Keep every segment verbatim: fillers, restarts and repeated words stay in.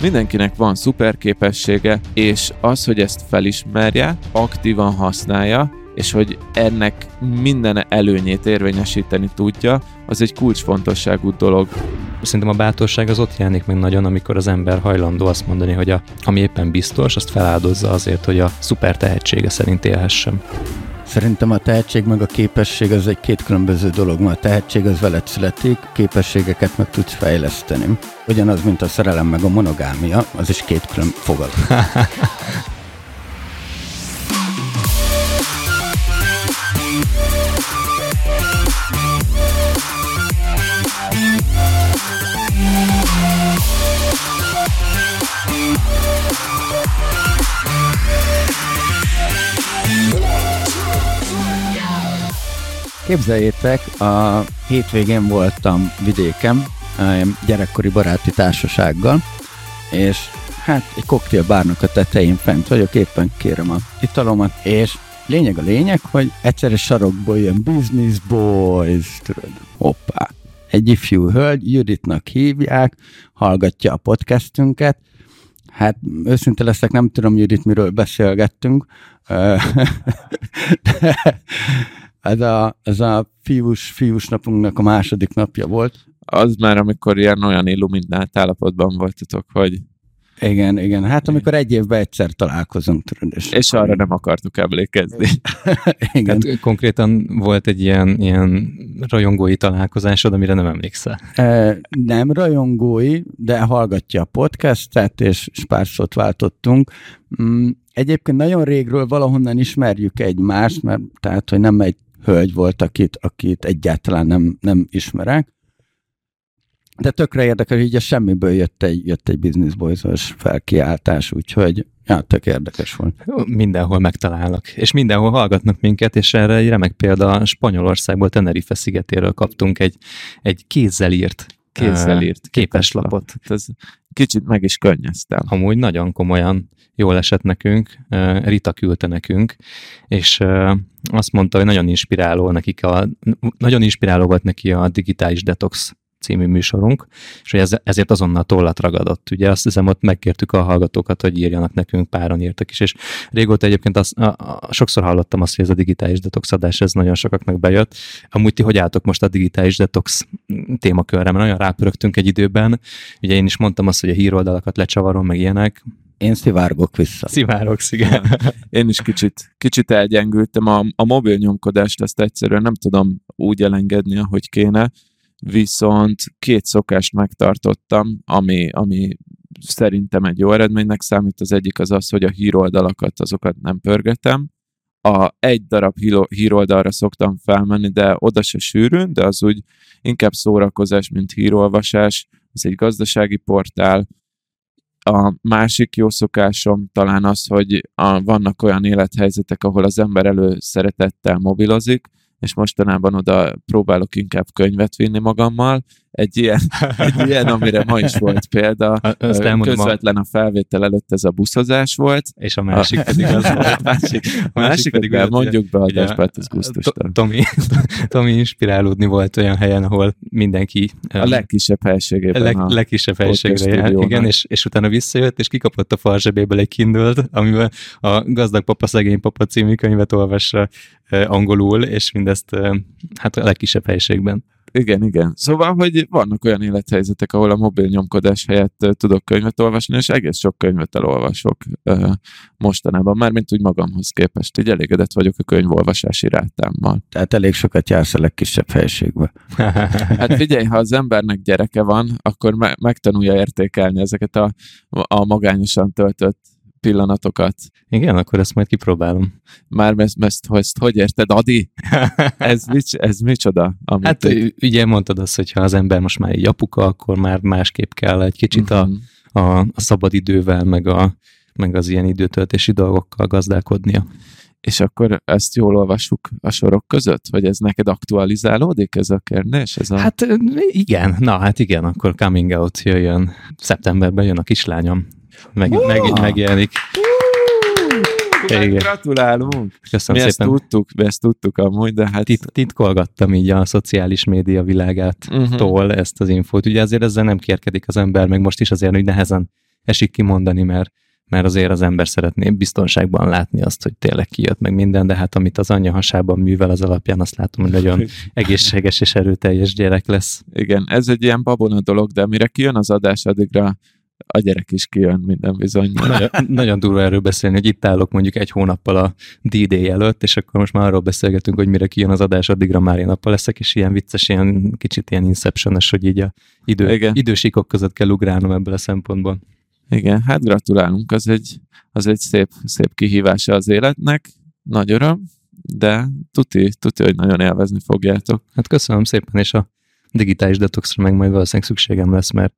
Mindenkinek van szuperképessége, és az, hogy ezt felismerje, aktívan használja, és hogy ennek minden előnyét érvényesíteni tudja, az egy kulcsfontosságú dolog. Szerintem a bátorság az ott jelenik meg nagyon, amikor az ember hajlandó azt mondani, hogy a, ami éppen biztos, azt feláldozza azért, hogy a szuper tehetsége szerint élhessen. Szerintem a tehetség meg a képesség az egy két különböző dolog. Ma a tehetség az veled születik, képességeket meg tudsz fejleszteni. Ugyanaz, mint a szerelem meg a monogámia, az is két külön fogalom. Képzeljétek, a hétvégén voltam vidéken, gyerekkori baráti társasággal, és hát egy koktélbárnak a tetején fent vagyok, éppen kérem a italomat, és lényeg a lényeg, hogy egyszerre sarokból jön Business Boyz, tudod, hoppá. Egy ifjú hölgy, Juditnak hívják, hallgatja a podcastünket. Hát őszinte leszek, nem tudom, Judit, miről beszélgettünk, de ez a, ez a fiús, fiús napunknak a második napja volt. Az már, amikor ilyen olyan illuminált állapotban voltatok, hogy... Igen, igen. Hát amikor egy évben egyszer találkozunk. És, és arra nem akartuk emlékezni. Igen. Hát konkrétan volt egy ilyen, ilyen rajongói találkozásod, amire nem emlékszel. E, nem rajongói, de hallgatja a podcastet, és, és pár szót váltottunk. Egyébként nagyon régről valahonnan ismerjük egymást, mert tehát, hogy nem egy hölgy volt, akit, akit egyáltalán nem, nem ismerek. De tökre érdekes, hogy így a semmiből jött egy, jött egy Business Boyzos felkiáltás, úgyhogy ja, tök érdekes volt. Mindenhol megtalálnak, és mindenhol hallgatnak minket, és erre egy remek példa, Spanyolországból, Tenerife szigetéről kaptunk egy, egy kézzel írt, kézzel írt képeslapot. Kicsit meg is könnyeztem. Amúgy nagyon komolyan jól esett nekünk, Rita küldte nekünk, és azt mondta, hogy nagyon inspiráló, nekik a, nagyon inspiráló volt neki a digitális detox című műsorunk, és hogy ez, ezért azonnal tollat ragadott. Ugye azt hiszem, ott megkértük a hallgatókat, hogy írjanak nekünk, páran írtak is, és régóta egyébként azt, a, a, sokszor hallottam azt, hogy ez a digitális detox adás, ez nagyon sokaknak bejött. Amúgy ti hogy álltok most a digitális detox témakörre? Mert nagyon rápörögtünk egy időben, ugye én is mondtam azt, hogy a híroldalakat lecsavarom, meg ilyenek. Én szivárgok vissza. Szivárogsz, igen. Én is kicsit, kicsit elgyengültem. A, a mobil nyomkodást azt egyszerűen nem tudom úgy elengedni, ahogy kéne. Viszont két szokást megtartottam, ami, ami szerintem egy jó eredménynek számít. Az egyik az az, hogy a híroldalakat, azokat nem pörgetem. A egy darab híroldalra szoktam felmenni, de oda se sűrűn, de az úgy inkább szórakozás, mint hírolvasás. Ez egy gazdasági portál. A másik jó szokásom talán az, hogy a, vannak olyan élethelyzetek, ahol az ember előszeretettel mobilozik, és mostanában oda próbálok inkább könyvet vinni magammal. Egy ilyen, egy ilyen amire ma is volt példa. Közvetlen a felvétel előtt ez a buszozás volt. És a másik pedig az volt. A másik, a másik pedig az, mondjuk be adásba, ez gusztustalan. Tomi, Tomi inspirálódni volt olyan helyen, ahol mindenki... A legkisebb helységében. Leg, a legkisebb helységre jár, igen, és, és utána visszajött, és kikapott a fal zsebéből egy Kindle-t, amivel a Gazdag Papa, Szegény Papa című könyvet olvassa angolul, és mindezt hát a legkisebb helyiségben. Igen, igen. Szóval, hogy vannak olyan élethelyzetek, ahol a mobil nyomkodás helyett tudok könyvet olvasni, és egész sok könyvet elolvasok mostanában, mármint úgy magamhoz képest. Így elégedett vagyok a könyvolvasási rátámmal. Tehát elég sokat jársz a legkisebb helyiségbe. Hát figyelj, ha az embernek gyereke van, akkor me- megtanulja értékelni ezeket a, a magányosan töltött pillanatokat. Igen, akkor ezt majd kipróbálom. Már ezt, ezt, ezt hogy érted, Adi? Ez, mics, ez micsoda? Amit hát ő, ugye mondtad azt, hogyha az ember most már egy apuka, akkor már másképp kell egy kicsit uh-huh. a, a, a szabad idővel, meg, a, meg az ilyen időtöltési dolgokkal gazdálkodnia. És akkor ezt jól olvassuk a sorok között? Vagy ez neked aktualizálódik ez a kérdés? Ez a... Hát igen, na hát igen, akkor coming out jöjjön. Szeptemberben jön a kislányom. Meg, uh! meg, megjelenik. Uh! Gratulálunk! Köszönöm mi szépen. Ezt tudtuk, mi ezt tudtuk amúgy, de hát... Tit, titkolgattam így a szociális média világától uh-huh. ezt az infót. Ugye azért ezzel nem kérkedik az ember, meg most is azért, hogy nehezen esik kimondani, mert, mert azért az ember szeretné biztonságban látni azt, hogy tényleg kijött meg minden, de hát amit az anyja hasában művel, az alapján azt látom, hogy nagyon egészséges és erőteljes gyerek lesz. Igen, ez egy ilyen babona dolog, de mire kijön az adás, addigra a gyerek is kijön minden bizony. Nagyon, nagyon durva erről beszélni, hogy itt állok mondjuk egy hónappal a D-Day előtt, és akkor most már arról beszélgetünk, hogy mire kijön az adás, addigra már én nappal leszek, és ilyen vicces, ilyen kicsit ilyen inception-es, hogy így a idő, idősíkok között kell ugrálnom ebből a szempontból. Igen, hát gratulálunk, az egy, az egy szép, szép kihívása az életnek, nagy öröm, de tuti, tuti, hogy nagyon élvezni fogjátok. Hát köszönöm szépen, és a digitális detoxra meg majd valószínűleg szükségem lesz, mert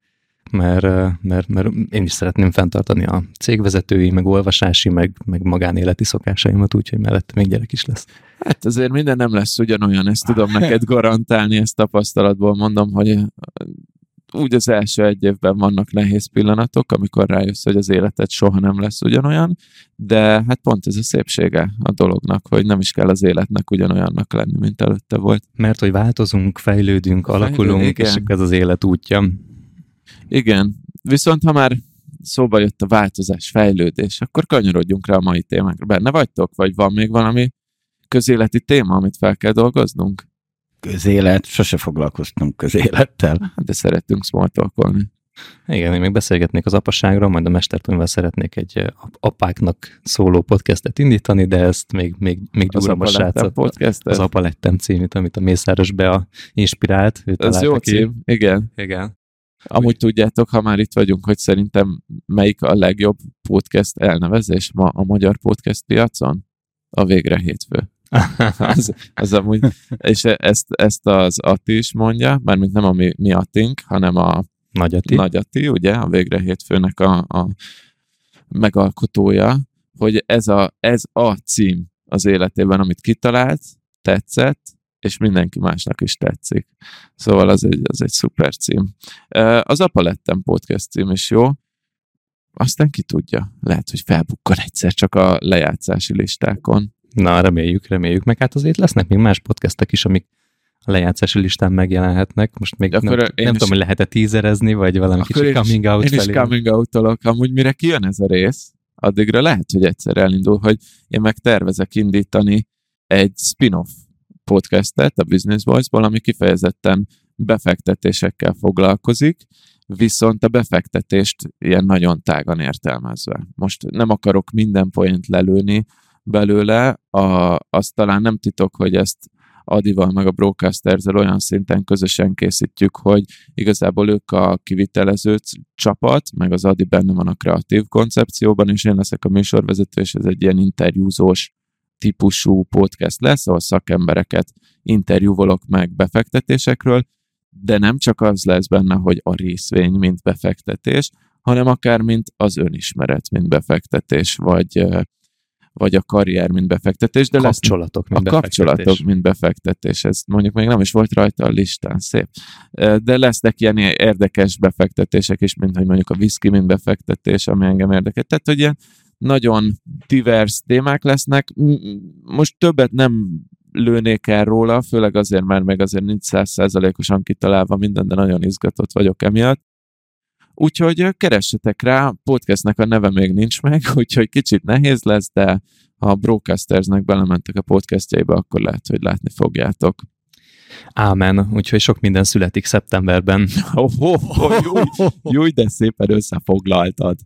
Mert, mert, mert én is szeretném fenntartani a cégvezetői, meg olvasási, meg, meg magánéleti szokásaimat, úgyhogy mellette még gyerek is lesz. Hát azért minden nem lesz ugyanolyan, ezt tudom neked garantálni, ezt tapasztalatból mondom, hogy úgy az első egy évben vannak nehéz pillanatok, amikor rájössz, hogy az életed soha nem lesz ugyanolyan, de hát pont ez a szépsége a dolognak, hogy nem is kell az életnek ugyanolyannak lenni, mint előtte volt. Mert hogy változunk, fejlődünk, alakulunk, Fejlőd, és ez az élet útja. Igen, viszont ha már szóba jött a változás, fejlődés, akkor kanyarodjunk rá a mai témákra. Benne vagytok, vagy van még valami közéleti téma, amit fel kell dolgoznunk? Közélet? Sose foglalkoztunk közélettel. De szeretünk smalltalkolni. Igen, én még beszélgetnék az apaságról, majd a mestertanúval szeretnék egy apáknak szóló podcastet indítani, de ezt még, még, még gyúrabb a srácot. Az Apa Lettem címűt, amit a Mészáros Bea inspirált. Ez jó ki. Cím, igen. Igen. Amúgy tudjátok, ha már itt vagyunk, hogy szerintem melyik a legjobb podcast elnevezés ma a magyar podcast piacon? A Végre hétfő. Az, az amúgy, és ezt, ezt az Atti is mondja, mármint nem a mi, mi Attink, hanem a Nagy Atti, Nagy Atti, ugye, a Végre hétfőnek a, a megalkotója, hogy ez a, ez a cím az életében, amit kitalált, tetszett, és mindenki másnak is tetszik. Szóval az egy, az egy szuper cím. Az Apa Lettem podcast cím is jó. Aztán ki tudja, lehet, hogy felbukkan egyszer csak a lejátszási listákon. Na, reméljük, reméljük. Meg hát azért lesznek még más podcastek is, amik a lejátszási listán megjelenhetnek. Most még nem, nem tudom, hogy lehet-e tízerezni, vagy valami kicsit coming out felé. Én is coming out-olok. Amúgy mire kijön ez a rész, addigra lehet, hogy egyszer elindul, hogy én meg tervezek indítani egy spin-off podcastet a Business Boyzból, ami kifejezetten befektetésekkel foglalkozik, viszont a befektetést ilyen nagyon tágan értelmezve. Most nem akarok minden poént lelőni belőle, a, az talán nem titok, hogy ezt Adival meg a Broadcasterzel olyan szinten közösen készítjük, hogy igazából ők a kivitelező csapat, meg az Adi benne van a kreatív koncepcióban, és én leszek a műsorvezető, és ez egy ilyen interjúzós típusú podcast lesz, ahol szakembereket interjúvolok meg befektetésekről, de nem csak az lesz benne, hogy a részvény, mint befektetés, hanem akár mint az önismeret, mint befektetés, vagy, vagy a karrier, mint befektetés. De kapcsolatok, mint a befektetés. Kapcsolatok, mint befektetés. Ez mondjuk még nem is volt rajta a listán, szép. De lesznek ilyen érdekes befektetések is, mint hogy mondjuk a whisky, mint befektetés, ami engem érdekel. Tehát, hogy ilyen nagyon divers témák lesznek. Most többet nem lőnék el róla, főleg azért már meg azért nincs száz százalékosan kitalálva minden, de nagyon izgatott vagyok emiatt. Úgyhogy keressetek rá, podcastnek a neve még nincs meg, úgyhogy kicsit nehéz lesz, de ha a Broadcastersnek belementek a podcastjaiba, akkor lehet, hogy látni fogjátok. Ámen, úgyhogy sok minden születik szeptemberben. Oh, oh, oh, júj, júj, de szépen összefoglaltad.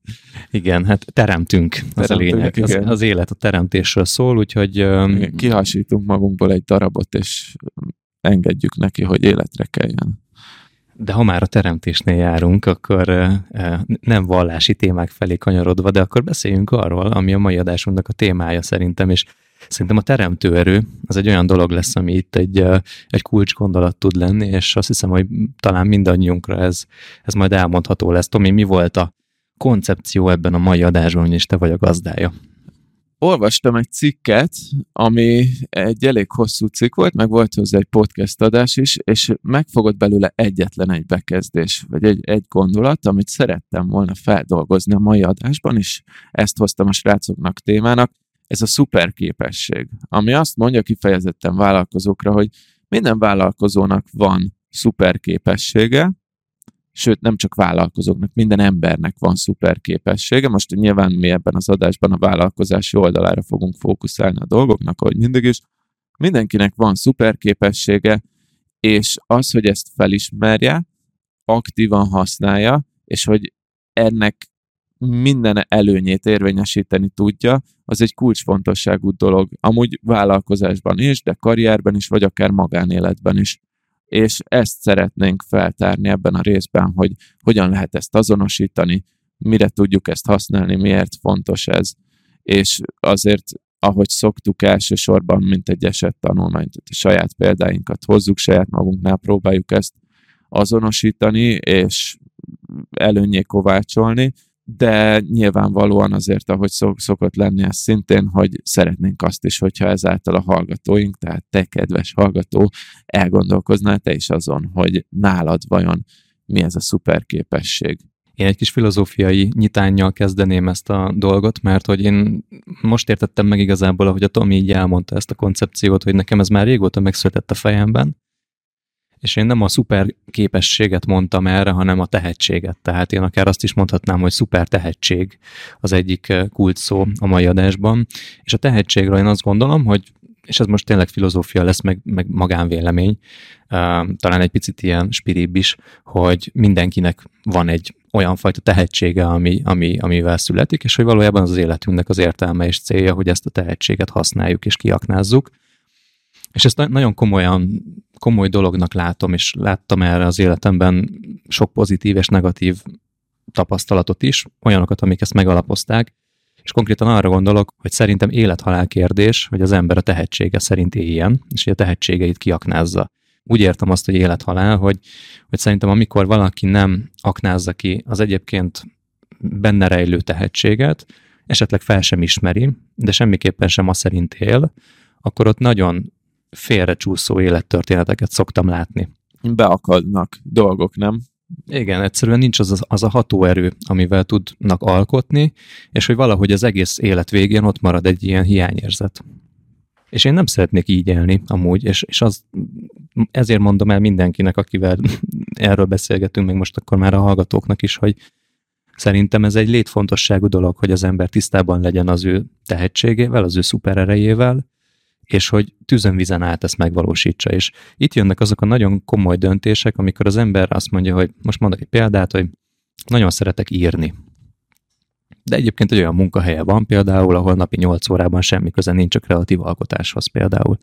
Igen, hát teremtünk, teremtünk az a lényeg. Az, az élet a teremtésről szól, úgyhogy... Igen, kihasítunk magunkból egy darabot, és engedjük neki, hogy életre keljen. De ha már a teremtésnél járunk, akkor nem vallási témák felé kanyarodva, de akkor beszéljünk arról, ami a mai adásunknak a témája szerintem, és szerintem a teremtő erő az egy olyan dolog lesz, ami itt egy, egy kulcsgondolat tud lenni, és azt hiszem, hogy talán mindannyiunkra ez, ez majd elmondható lesz. Tomi, mi volt a koncepció ebben a mai adásban, és te vagy a gazdája? Olvastam egy cikket, ami egy elég hosszú cikk volt, meg volt hozzá egy podcast adás is, és megfogott belőle egyetlen egy bekezdés, vagy egy, egy gondolat, amit szerettem volna feldolgozni a mai adásban, és ezt hoztam a srácoknak témának. Ez a szuperképesség, ami azt mondja kifejezetten vállalkozókra, hogy minden vállalkozónak van szuperképessége, sőt nem csak vállalkozóknak, minden embernek van szuper képessége. Most nyilván mi ebben az adásban a vállalkozási oldalára fogunk fókuszálni a dolgoknak, ahogy mindig is. Mindenkinek van szuper képessége, és az, hogy ezt felismerje, aktívan használja, és hogy ennek minden előnyét érvényesíteni tudja, az egy kulcsfontosságú dolog. Amúgy vállalkozásban is, de karrierben is, vagy akár magánéletben is. És ezt szeretnénk feltárni ebben a részben, hogy hogyan lehet ezt azonosítani, mire tudjuk ezt használni, miért fontos ez. És azért, ahogy szoktuk elsősorban, mint egy esettanulmányt, a saját példáinkat hozzuk, saját magunknál próbáljuk ezt azonosítani, és előnyé kovácsolni, de nyilvánvalóan azért, ahogy szokott lenni ez szintén, hogy szeretnénk azt is, hogyha ezáltal a hallgatóink, tehát te, kedves hallgató, elgondolkoznál te is azon, hogy nálad vajon mi ez a szuperképesség. Én egy kis filozófiai nyitánnyal kezdeném ezt a dolgot, mert hogy én most értettem meg igazából, ahogy a Tomi így elmondta ezt a koncepciót, hogy nekem ez már régóta megszületett a fejemben, és én nem a szuper képességet mondtam erre, hanem a tehetséget. Tehát én akár azt is mondhatnám, hogy szuper tehetség az egyik kult szó a mai adásban. És a tehetségről én azt gondolom, hogy, és ez most tényleg filozófia lesz, meg, meg magánvélemény, uh, talán egy picit ilyen spiribb is, hogy mindenkinek van egy olyan fajta tehetsége, ami, ami, amivel születik, és hogy valójában az életünknek az értelme és célja, hogy ezt a tehetséget használjuk és kiaknázzuk. És ezt nagyon komolyan, komoly dolognak látom, és láttam erre az életemben sok pozitív és negatív tapasztalatot is, olyanokat, amik ezt megalapozták, és konkrétan arra gondolok, hogy szerintem élethalál kérdés, hogy az ember a tehetsége szerint éljen, és hogy a tehetségeit kiaknázza. Úgy értem azt, hogy élethalál, hogy, hogy szerintem amikor valaki nem aknázza ki az egyébként benne rejlő tehetséget, esetleg fel sem ismeri, de semmiképpen sem azt szerint él, akkor ott nagyon félrecsúszó élettörténeteket szoktam látni. Beakadnak dolgok, nem? Igen, egyszerűen nincs az, az a hatóerő, amivel tudnak alkotni, és hogy valahogy az egész élet végén ott marad egy ilyen hiányérzet. És én nem szeretnék így élni amúgy, és, és az, ezért mondom el mindenkinek, akivel erről beszélgetünk, meg most akkor már a hallgatóknak is, hogy szerintem ez egy létfontosságú dolog, hogy az ember tisztában legyen az ő tehetségével, az ő szupererejével, és hogy tüzön-vizen át ezt megvalósítsa. És itt jönnek azok a nagyon komoly döntések, amikor az ember azt mondja, hogy most mondok egy példát, hogy nagyon szeretek írni. De egyébként egy olyan munkahelye van például, ahol napi nyolc órában semmi köze nincs a kreatív alkotáshoz például.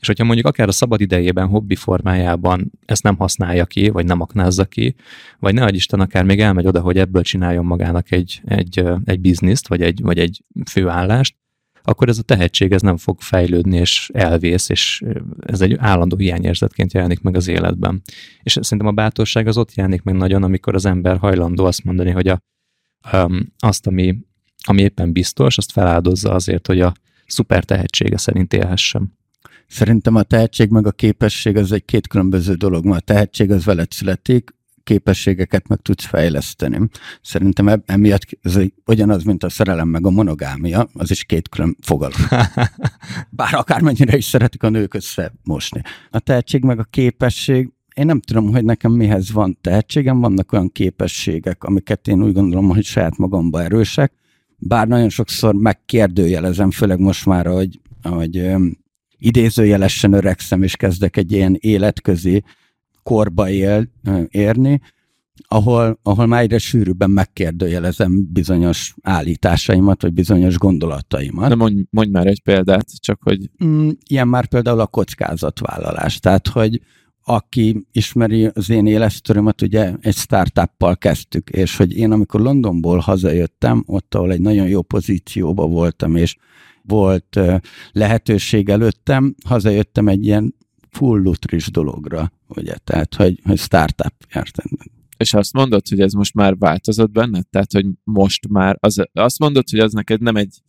És hogyha mondjuk akár a szabad idejében, hobbi formájában ezt nem használja ki, vagy nem aknázza ki, vagy ne adj Isten, akár még elmegy oda, hogy ebből csináljon magának egy, egy, egy bizniszt, vagy egy, vagy egy főállást, akkor ez a tehetség ez nem fog fejlődni, és elvész, és ez egy állandó hiányérzetként jelenik meg az életben. És szerintem a bátorság az ott jelenik meg nagyon, amikor az ember hajlandó azt mondani, hogy a, um, azt, ami, ami éppen biztos, azt feláldozza azért, hogy a szuper tehetsége szerint élhessem. Szerintem a tehetség meg a képesség az egy két különböző dolog. Ma a tehetség az veled születik, képességeket meg tudsz fejleszteni. Szerintem emiatt ez ugyanaz, mint a szerelem meg a monogámia, az is két külön fogalom. Bár akármennyire is szeretik a nők összemosni. A tehetség meg a képesség, én nem tudom, hogy nekem mihez van tehetségem, vannak olyan képességek, amiket én úgy gondolom, hogy saját magamba erősek, bár nagyon sokszor megkérdőjelezem, főleg most már, hogy, hogy idézőjelesen öregszem, és kezdek egy ilyen életközi korba él, érni, ahol, ahol már egyre sűrűbben megkérdőjelezem bizonyos állításaimat, vagy bizonyos gondolataimat. De mondj, mondj már egy példát, csak hogy... Ilyen már például a kockázatvállalás. Tehát, hogy aki ismeri az én életsztorimat, ugye egy startuppal kezdtük, és hogy én amikor Londonból hazajöttem, ott, ahol egy nagyon jó pozícióban voltam, és volt lehetőség előttem, hazajöttem egy ilyen full lutris dologra, ugye, tehát, hogy, hogy startup érted. És azt mondod, hogy ez most már változott benned? Tehát, hogy most már, az, azt mondod, hogy az neked nem egy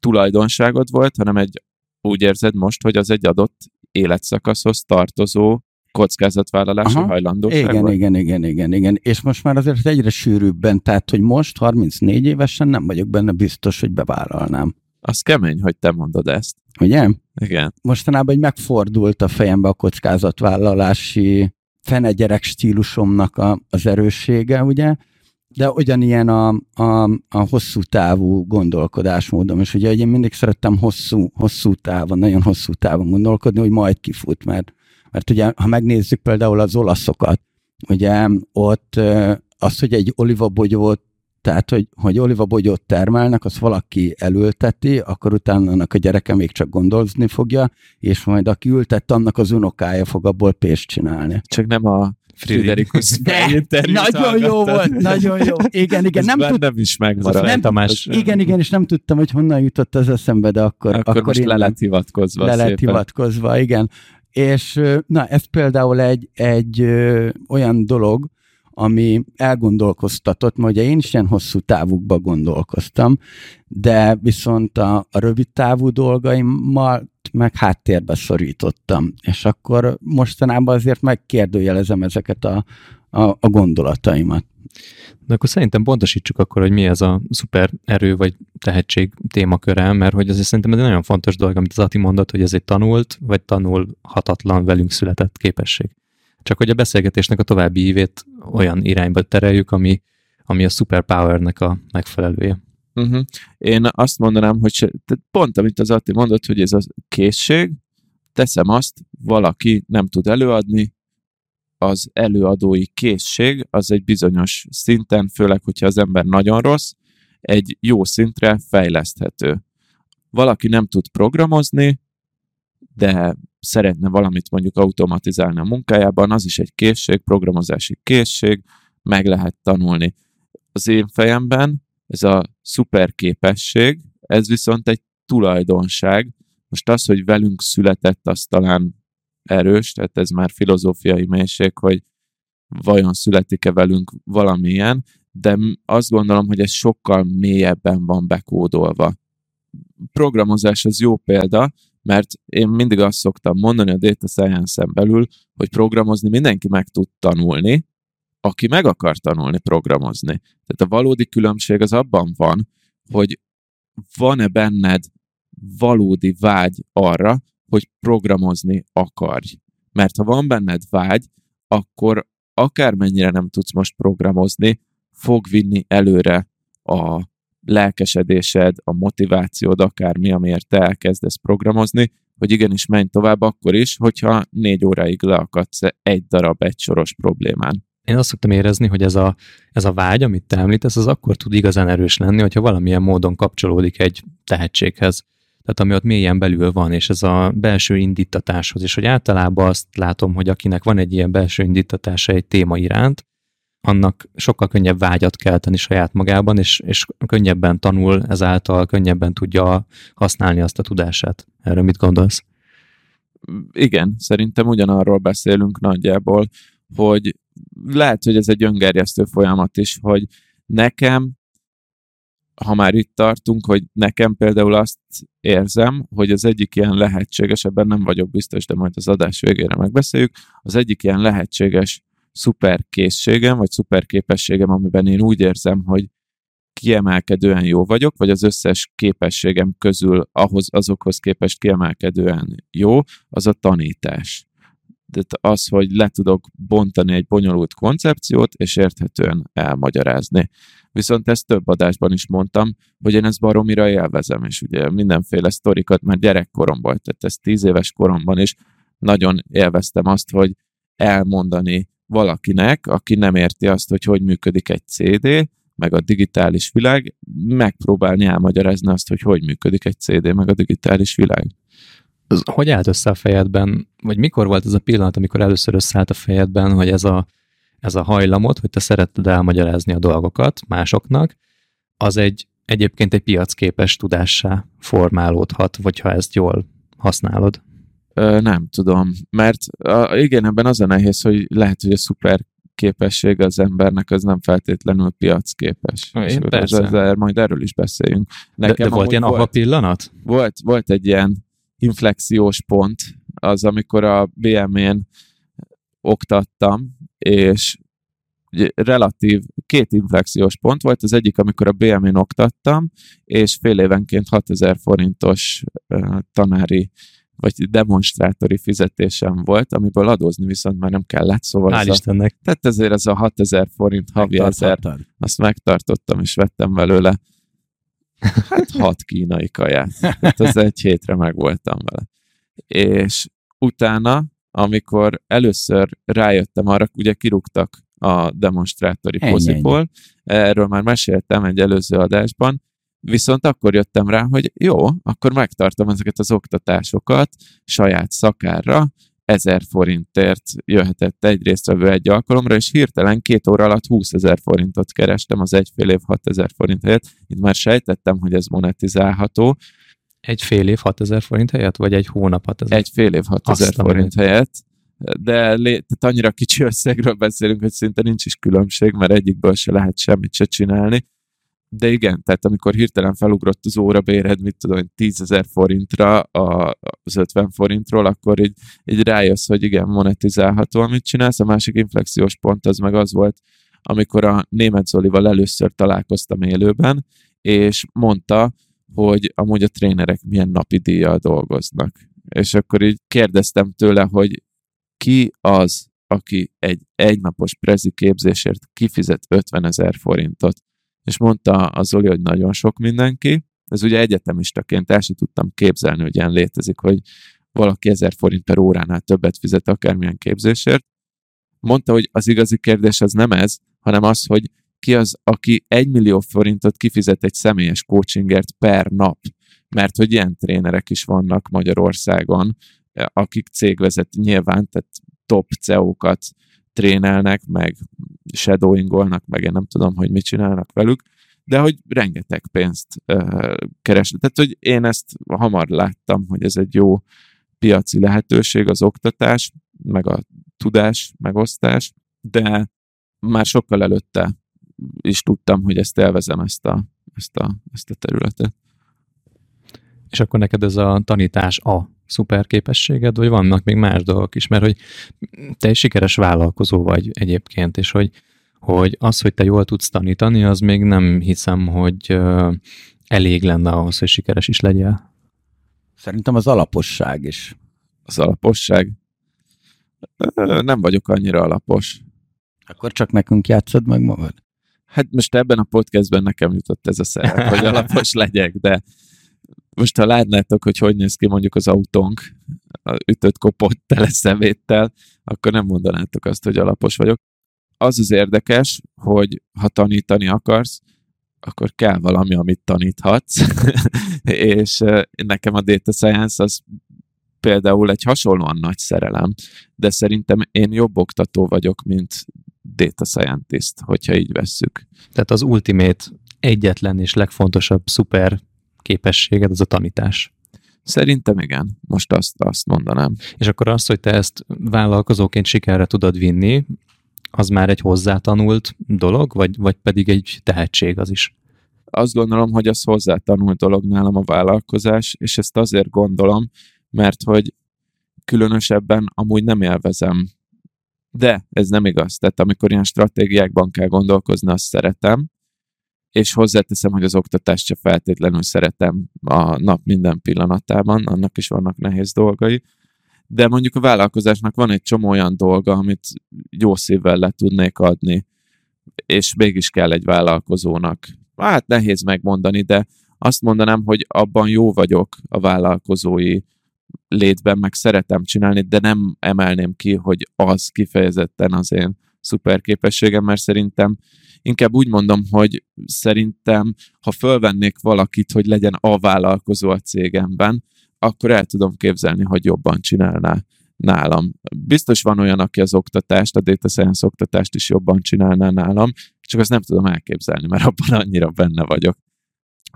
tulajdonságod volt, hanem egy, úgy érzed most, hogy az egy adott életszakaszhoz tartozó kockázatvállalásra hajlandóság igen, volt? Igen, igen, igen, igen. És most már azért egyre sűrűbben, tehát, hogy most harmincnégy évesen nem vagyok benne biztos, hogy bevállalnám. Az kemény, hogy te mondod ezt. Ugye? Igen. Mostanában megfordult a fejembe a kockázatvállalási fene gyerek stílusomnak a, az erőssége, ugye, de ugyanilyen a, a, a hosszú távú gondolkodásmódom, és ugye hogy én mindig szerettem hosszú, hosszú távon, nagyon hosszú távon gondolkodni, hogy majd kifut, mert, mert ugye, ha megnézzük például az olaszokat, ugye ott az, hogy egy olivabogyót, tehát, hogy, hogy olivabogyót termelnek, azt valaki elülteti, akkor utána annak a gyereke még csak gondolni fogja, és majd aki ültett, annak az unokája fog abból pénzt csinálni. Csak nem a Friderikus interjút Nagyon hallgattad. Jó volt, nagyon jó. Igen, igen. Nem tud... nem is megmaradt. Nem, Tamás. Igen, igen, és nem tudtam, hogy honnan jutott az eszembe, de akkor... Akkor, akkor most le lett hivatkozva. Le lett hivatkozva, igen. És na, ez például egy, egy ö, olyan dolog, ami elgondolkoztatott, mert ugye én is ilyen hosszú távukba gondolkoztam, de viszont a, a rövid távú dolgaimmal meg háttérbe szorítottam. És akkor mostanában azért megkérdőjelezem ezeket a, a, a gondolataimat. De akkor szerintem pontosítsuk akkor, hogy mi ez a szuper erő vagy tehetség témaköre, mert hogy azért szerintem ez egy nagyon fontos dolog, amit az Ati mondott, hogy ez egy tanult, vagy tanulhatatlan velünk született képesség. Csak hogy a beszélgetésnek a további ívét olyan irányba tereljük, ami, ami a superpowernek a megfelelője. Uh-huh. Én azt mondanám, hogy se, pont amit az Atti mondott, hogy ez a készség, teszem azt, valaki nem tud előadni, az előadói készség az egy bizonyos szinten, főleg, hogyha az ember nagyon rossz, egy jó szintre fejleszthető. Valaki nem tud programozni, de szeretne valamit mondjuk automatizálni a munkájában, az is egy készség, programozási készség, meg lehet tanulni. Az én fejemben ez a szuperképesség, ez viszont egy tulajdonság. Most az, hogy velünk született, az talán erős, tehát ez már filozófiai mélység, hogy vajon születik-e velünk valamilyen, de azt gondolom, hogy ez sokkal mélyebben van bekódolva. Programozás az jó példa, mert én mindig azt szoktam mondani a data science-en belül, hogy programozni mindenki meg tud tanulni, aki meg akar tanulni programozni. Tehát a valódi különbség az abban van, hogy van-e benned valódi vágy arra, hogy programozni akarj. Mert ha van benned vágy, akkor akármennyire nem tudsz most programozni, fog vinni előre a lelkesedésed, a motivációd, akármi, amiért te elkezdesz programozni, hogy igenis menj tovább akkor is, hogyha négy óráig leakadsz egy darab egysoros problémán. Én azt szoktam érezni, hogy ez a, ez a vágy, amit te említesz, az akkor tud igazán erős lenni, hogyha valamilyen módon kapcsolódik egy tehetséghez. Tehát ami ott mélyen belül van, és ez a belső indítatáshoz. És hogy általában azt látom, hogy akinek van egy ilyen belső indítatása egy téma iránt, annak sokkal könnyebb vágyat kelteni saját magában, és, és könnyebben tanul, ezáltal könnyebben tudja használni azt a tudását. Erről mit gondolsz? Igen, szerintem ugyanarról beszélünk nagyjából, hogy lehet, hogy ez egy öngerjesztő folyamat is, hogy nekem, ha már itt tartunk, hogy nekem például azt érzem, hogy az egyik ilyen lehetséges, ebben nem vagyok biztos, de majd az adás végére megbeszéljük, az egyik ilyen lehetséges szuperkészségem, vagy szuperképességem, amiben én úgy érzem, hogy kiemelkedően jó vagyok, vagy az összes képességem közül ahhoz, azokhoz képest kiemelkedően jó, az a tanítás. Tehát az, hogy le tudok bontani egy bonyolult koncepciót, és érthetően elmagyarázni. Viszont ezt több adásban is mondtam, hogy én ezt baromira élvezem, és ugye mindenféle sztorikat már gyerekkoromban, tehát ezt tíz éves koromban is nagyon élveztem azt, hogy elmondani valakinek, aki nem érti azt, hogy hogy működik egy cé dé, meg a digitális világ, megpróbálni elmagyarázni azt, hogy hogy működik egy cé dé, meg a digitális világ. Az, hogy állt össze a fejedben, vagy mikor volt ez a pillanat, amikor először összeállt a fejedben, hogy ez a, ez a hajlamod, hogy te szeretted elmagyarázni a dolgokat másoknak, az egy egyébként egy piacképes tudássá formálódhat, vagy ha ezt jól használod? Nem tudom, mert a, igen, ebben az a nehéz, hogy lehet, hogy a szuper képesség az embernek az nem feltétlenül piacképes. Én, persze. Ez, ez, majd erről is beszéljünk. Nekem de, de volt ilyen aha pillanat? Volt, volt egy ilyen inflexiós pont, az amikor a bé em én oktattam, és relatív két inflexiós pont volt, az egyik, amikor a bé em én oktattam, és fél évenként hatezer forintos uh, tanári vagy demonstrátori fizetésem volt, amiből adózni viszont már nem kellett, szóval... Hál' Istennek! A, tehát ezért ez a hatezer forint havi ezer, azt megtartottam, és vettem belőle hát hat kínai kaját. Tehát az egy hétre megvoltam vele. És utána, amikor először rájöttem arra, ugye kirúgtak a demonstrátori ennyi, poziból, ennyi. Erről már meséltem egy előző adásban, viszont akkor jöttem rá, hogy jó, akkor megtartom ezeket az oktatásokat saját szakára, ezer forintért jöhetett egy résztvevő egy alkalomra, és hirtelen két óra alatt húszezer forintot kerestem az egy fél év hatezer forintért. Itt már sejtettem, hogy ez monetizálható. Egy fél év hatezer forint helyett, vagy egy hónap hatezer? Egy fél év hatezer forint helyett, de lé- tehát annyira kicsi összegről beszélünk, hogy szinte nincs is különbség, mert egyikből se lehet semmit se csinálni. De igen, tehát amikor hirtelen felugrott az órabéred, mit tudom, tízezer forintra az ötven forintról, akkor így, így rájössz, hogy igen, monetizálható, amit csinálsz. A másik inflexiós pont az meg az volt, amikor a Németh Zolival először találkoztam élőben, és mondta, hogy amúgy a trénerek milyen napi díjjal dolgoznak. És akkor így kérdeztem tőle, hogy ki az, aki egy egynapos prezi képzésért kifizet ötvenezer forintot. És mondta a Zoli, hogy nagyon sok mindenki. Ez ugye egyetemistaként el sem tudtam képzelni, hogy ilyen létezik, hogy valaki ezer forint per óránál többet fizet akármilyen képzésért. Mondta, hogy az igazi kérdés az nem ez, hanem az, hogy ki az, aki egy millió forintot kifizet egy személyes coachingért per nap. Mert hogy ilyen trénerek is vannak Magyarországon, akik cégvezet nyilván, tehát top cé e o-kat trénelnek, meg shadowingolnak, meg én nem tudom, hogy mit csinálnak velük, de hogy rengeteg pénzt uh, keresnek. Tehát, hogy én ezt hamar láttam, hogy ez egy jó piaci lehetőség, az oktatás, meg a tudás, megosztás, de már sokkal előtte is tudtam, hogy ezt elvezem, ezt a, ezt a, ezt a területet. És akkor neked ez a tanítás a szuper képességed, vagy vannak még más dolgok is, mert hogy te egy sikeres vállalkozó vagy egyébként, és hogy, hogy az, hogy te jól tudsz tanítani, az még nem hiszem, hogy elég lenne ahhoz, hogy sikeres is legyél. Szerintem az alaposság is. Az alaposság? Nem vagyok annyira alapos. Akkor csak nekünk játszod meg magad? Hát most ebben a podcastben nekem jutott ez a szerep, hogy alapos legyek, de most ha látnátok, hogy hogy néz ki mondjuk az autónk, ütött kopott tele szeméttel, akkor nem mondanátok azt, hogy alapos vagyok. Az az érdekes, hogy ha tanítani akarsz, akkor kell valami, amit taníthatsz. És nekem a data science az például egy hasonlóan nagy szerelem, de szerintem én jobb oktató vagyok, mint data scientist, hogyha így vesszük. Tehát az ultimate egyetlen és legfontosabb szuper képességed, az a tanítás. Szerintem igen, most azt, azt mondanám. És akkor az, hogy te ezt vállalkozóként sikerre tudod vinni, az már egy hozzátanult dolog, vagy, vagy pedig egy tehetség az is? Azt gondolom, hogy az hozzátanult dolog nálam a vállalkozás, és ezt azért gondolom, mert hogy különösebben amúgy nem élvezem. De ez nem igaz. Tehát amikor ilyen stratégiákban kell gondolkozni, azt szeretem, és hozzáteszem, hogy az oktatást sem feltétlenül szeretem a nap minden pillanatában, annak is vannak nehéz dolgai, de mondjuk a vállalkozásnak van egy csomó olyan dolga, amit jó szívvel le tudnék adni, és mégis kell egy vállalkozónak. Hát nehéz megmondani, de azt mondanám, hogy abban jó vagyok a vállalkozói létben, meg szeretem csinálni, de nem emelném ki, hogy az kifejezetten az én szuper képességem, mert szerintem inkább úgy mondom, hogy szerintem, ha fölvennék valakit, hogy legyen a vállalkozó a cégemben, akkor el tudom képzelni, hogy jobban csinálná nálam. Biztos van olyan, aki az oktatást, a data science oktatást is jobban csinálná nálam, csak azt nem tudom elképzelni, mert abban annyira benne vagyok.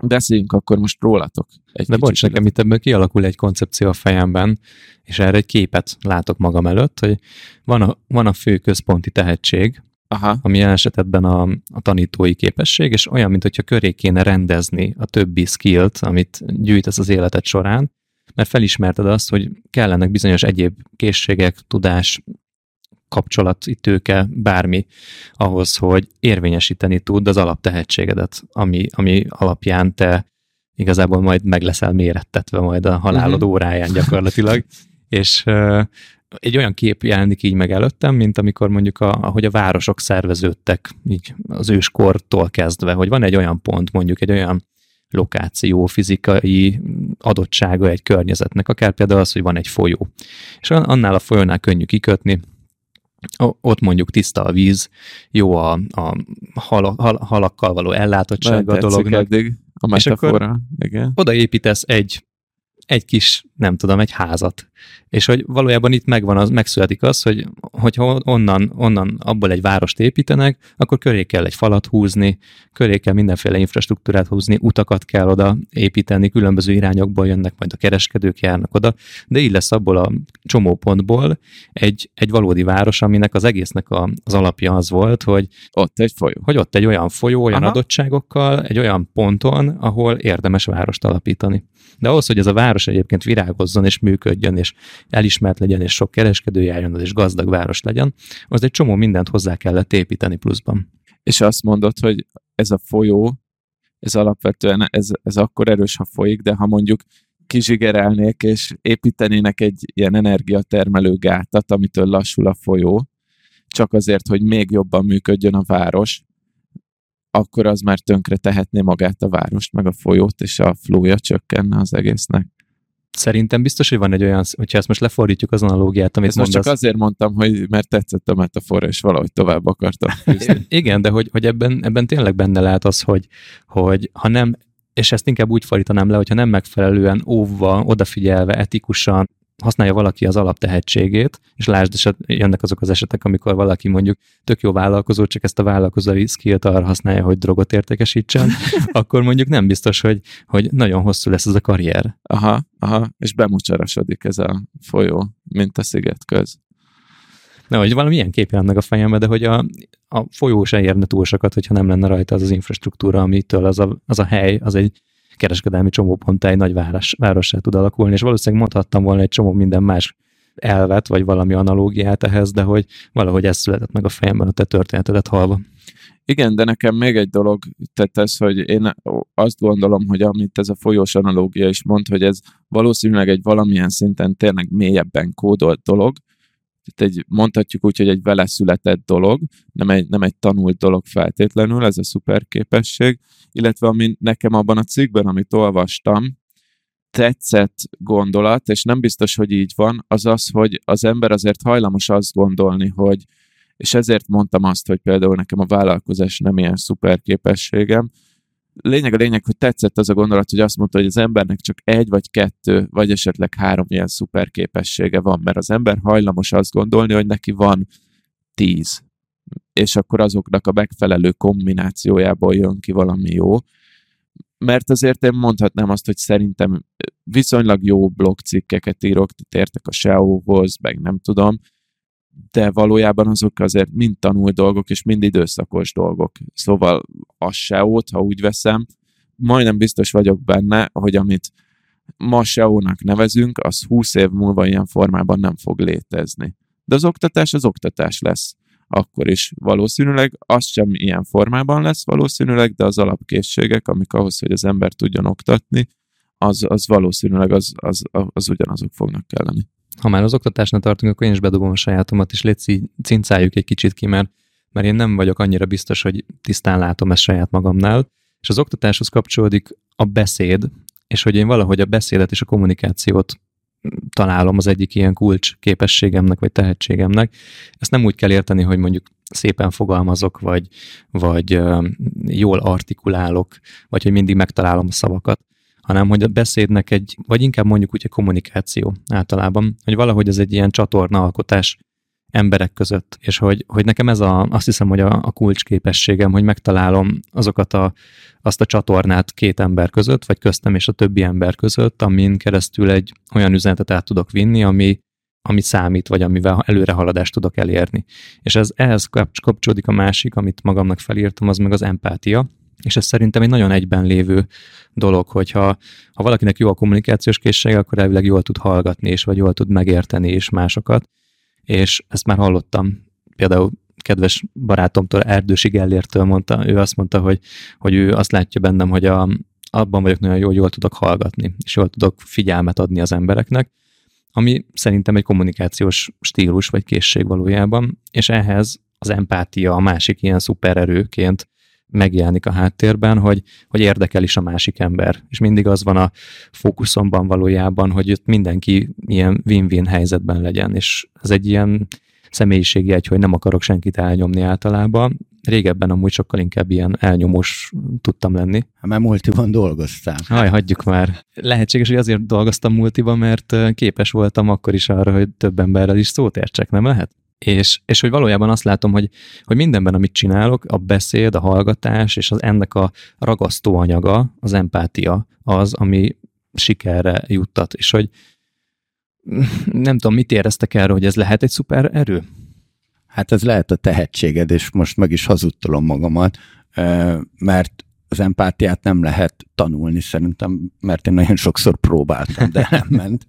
Beszéljünk akkor most rólatok. Egy De bocs, nekem itt ebből kialakul egy koncepció a fejemben, és erre egy képet látok magam előtt, hogy van a, van a fő központi tehetség, aha, ami jelen esetben a, a tanítói képesség, és olyan, mint hogyha köré kéne rendezni a többi skillt, amit gyűjtesz az életed során, mert felismerted azt, hogy kellenek bizonyos egyéb készségek, tudás, kapcsolati tőke, bármi ahhoz, hogy érvényesíteni tudd az alaptehetségedet, ami, ami alapján te igazából majd meg leszel mérettetve majd a halálod uh-huh. óráján gyakorlatilag, és uh, egy olyan kép jelenik így meg előttem, mint amikor mondjuk, a, ahogy a városok szerveződtek így az őskortól kezdve, hogy van egy olyan pont, mondjuk egy olyan lokáció, fizikai adottsága egy környezetnek, akár például az, hogy van egy folyó. És annál a folyónál könnyű kikötni, ott mondjuk tiszta a víz, jó a, a hal, hal, halakkal való ellátottsága a dolognak. Eddig a metafora. Igen. Odaépítesz egy egy kis, nem tudom, egy házat. És hogy valójában itt megvan az, megszületik az, hogy hogyha onnan, onnan abból egy várost építenek, akkor köré kell egy falat húzni, köré kell mindenféle infrastruktúrát húzni, utakat kell oda építeni, különböző irányokból jönnek, majd a kereskedők járnak oda, de így lesz abból a csomópontból egy, egy valódi város, aminek az egésznek a, az alapja az volt, hogy ott egy folyó. Hogy ott egy olyan folyó, olyan Aha. adottságokkal, egy olyan ponton, ahol érdemes várost alapítani. De ahhoz, hogy ez a város egyébként virágozzon és működjön, és elismert legyen, és sok kereskedő járjon, és gazdag város legyen, az egy csomó mindent hozzá kellett építeni pluszban. És azt mondod, hogy ez a folyó, ez alapvetően, ez, ez akkor erős, ha folyik, de ha mondjuk kizsigerelnék, és építenének egy ilyen energiatermelő gátat, amitől lassul a folyó, csak azért, hogy még jobban működjön a város, akkor az már tönkre tehetné magát a várost, meg a folyót, és a flója csökkenne az egésznek. Szerintem biztos, hogy van egy olyan, hogyha ezt most lefordítjuk az analógiát, amit ezt mondasz. Most csak azért mondtam, hogy mert tetszett a metafora, és valahogy tovább akartam fűzni. Igen, de hogy, hogy ebben, ebben tényleg benne lehet az, hogy, hogy ha nem, és ezt inkább úgy fordítanám le, hogyha nem megfelelően óvva, odafigyelve, etikusan használja valaki az alaptehetségét, és lásd, és jönnek azok az esetek, amikor valaki mondjuk tök jó vállalkozó, csak ezt a vállalkozói skillt arra használja, hogy drogot értékesítsen, akkor mondjuk nem biztos, hogy, hogy nagyon hosszú lesz ez a karrier. Aha, aha, és bemucsarasodik ez a folyó, mint a szigetköz. Na, hogy valami ilyen kép jön meg a fejembe, de hogy a, a folyó se érne túl sokat, hogyha nem lenne rajta az az infrastruktúra, amitől az a, az a hely, az egy kereskedelmi csomóponttá egy nagy város, várossá tud alakulni, és valószínűleg mondhattam volna egy csomó minden más elvet, vagy valami analógiát ehhez, de hogy valahogy ez született meg a fejemben a te történetedet hallva. Igen, de nekem még egy dolog tett ez, hogy én azt gondolom, hogy amit ez a folyós analógia is mond, hogy ez valószínűleg egy valamilyen szinten tényleg mélyebben kódolt dolog, tehát egy, mondhatjuk úgy, hogy egy vele született dolog, nem egy, nem egy tanult dolog feltétlenül, ez a szuper képesség, illetve ami nekem abban a cikkben, amit olvastam, tetszett gondolat, és nem biztos, hogy így van, az az, hogy az ember azért hajlamos azt gondolni, hogy, és ezért mondtam azt, hogy például nekem a vállalkozás nem ilyen szuper képességem. Lényeg a lényeg, hogy tetszett az a gondolat, hogy azt mondta, hogy az embernek csak egy vagy kettő, vagy esetleg három ilyen szuper képessége van, mert az ember hajlamos azt gondolni, hogy neki van tíz, és akkor azoknak a megfelelő kombinációjából jön ki valami jó. Mert azért én mondhatnám azt, hogy szerintem viszonylag jó blogcikkeket írok, tehát értek a es e o-hoz, meg nem tudom, de valójában azok azért mind tanul dolgok, és mind időszakos dolgok. Szóval a es e o-t, ha úgy veszem, majdnem biztos vagyok benne, hogy amit ma es e o-nak nevezünk, az húsz év múlva ilyen formában nem fog létezni. De az oktatás az oktatás lesz. Akkor is valószínűleg, az sem ilyen formában lesz valószínűleg, de az alapkészségek, amik ahhoz, hogy az ember tudjon oktatni, az, az valószínűleg az, az, az ugyanazok fognak kelleni. Ha már az oktatásnál tartunk, akkor én is bedobom a sajátomat, és létszik, cincáljuk egy kicsit ki, mert, mert én nem vagyok annyira biztos, hogy tisztán látom ezt saját magamnál, és az oktatáshoz kapcsolódik a beszéd, és hogy én valahogy a beszédet és a kommunikációt találom az egyik ilyen kulcs képességemnek, vagy tehetségemnek. Ezt nem úgy kell érteni, hogy mondjuk szépen fogalmazok, vagy, vagy jól artikulálok, vagy hogy mindig megtalálom a szavakat, hanem hogy a beszédnek egy, vagy inkább mondjuk úgy a kommunikáció általában, hogy valahogy ez egy ilyen csatornaalkotás emberek között, és hogy, hogy nekem ez a, azt hiszem, hogy a, a kulcsképességem, hogy megtalálom azokat a, azt a csatornát két ember között, vagy köztem és a többi ember között, amin keresztül egy olyan üzenetet át tudok vinni, ami, ami számít, vagy amivel előrehaladást tudok elérni. És ez ehhez kapcsolódik a másik, amit magamnak felírtam, az meg az empátia, és ez szerintem egy nagyon egyben lévő dolog, hogyha ha valakinek jó a kommunikációs készsége, akkor elvileg jól tud hallgatni, és vagy jól tud megérteni és másokat. És ezt már hallottam, például kedves barátomtól, Erdősi Gellértől mondta, ő azt mondta, hogy, hogy ő azt látja bennem, hogy a, abban vagyok nagyon jó, hogy jól tudok hallgatni, és jól tudok figyelmet adni az embereknek, ami szerintem egy kommunikációs stílus vagy készség valójában, és ehhez az empátia a másik ilyen szupererőként megjelenik a háttérben, hogy, hogy érdekel is a másik ember. És mindig az van a fókuszomban valójában, hogy itt mindenki ilyen win-win helyzetben legyen. És ez egy ilyen személyiségjegy, hogy nem akarok senkit elnyomni általában. Régebben amúgy sokkal inkább ilyen elnyomós tudtam lenni. Hát már multiban dolgoztál. Haj, hagyjuk már. Lehetséges, hogy azért dolgoztam multiban, mert képes voltam akkor is arra, hogy több emberrel is szót értsek, nem lehet? És, és hogy valójában azt látom, hogy, hogy mindenben, amit csinálok, a beszéd, a hallgatás, és az ennek a ragasztóanyaga, az empátia az, ami sikerre juttat. És hogy nem tudom, mit éreztek erről, hogy ez lehet egy szuper erő? Hát ez lehet a tehetséged, és most meg is hazudtolom magamat, mert az empátiát nem lehet tanulni szerintem, mert én nagyon sokszor próbáltam, de nem ment.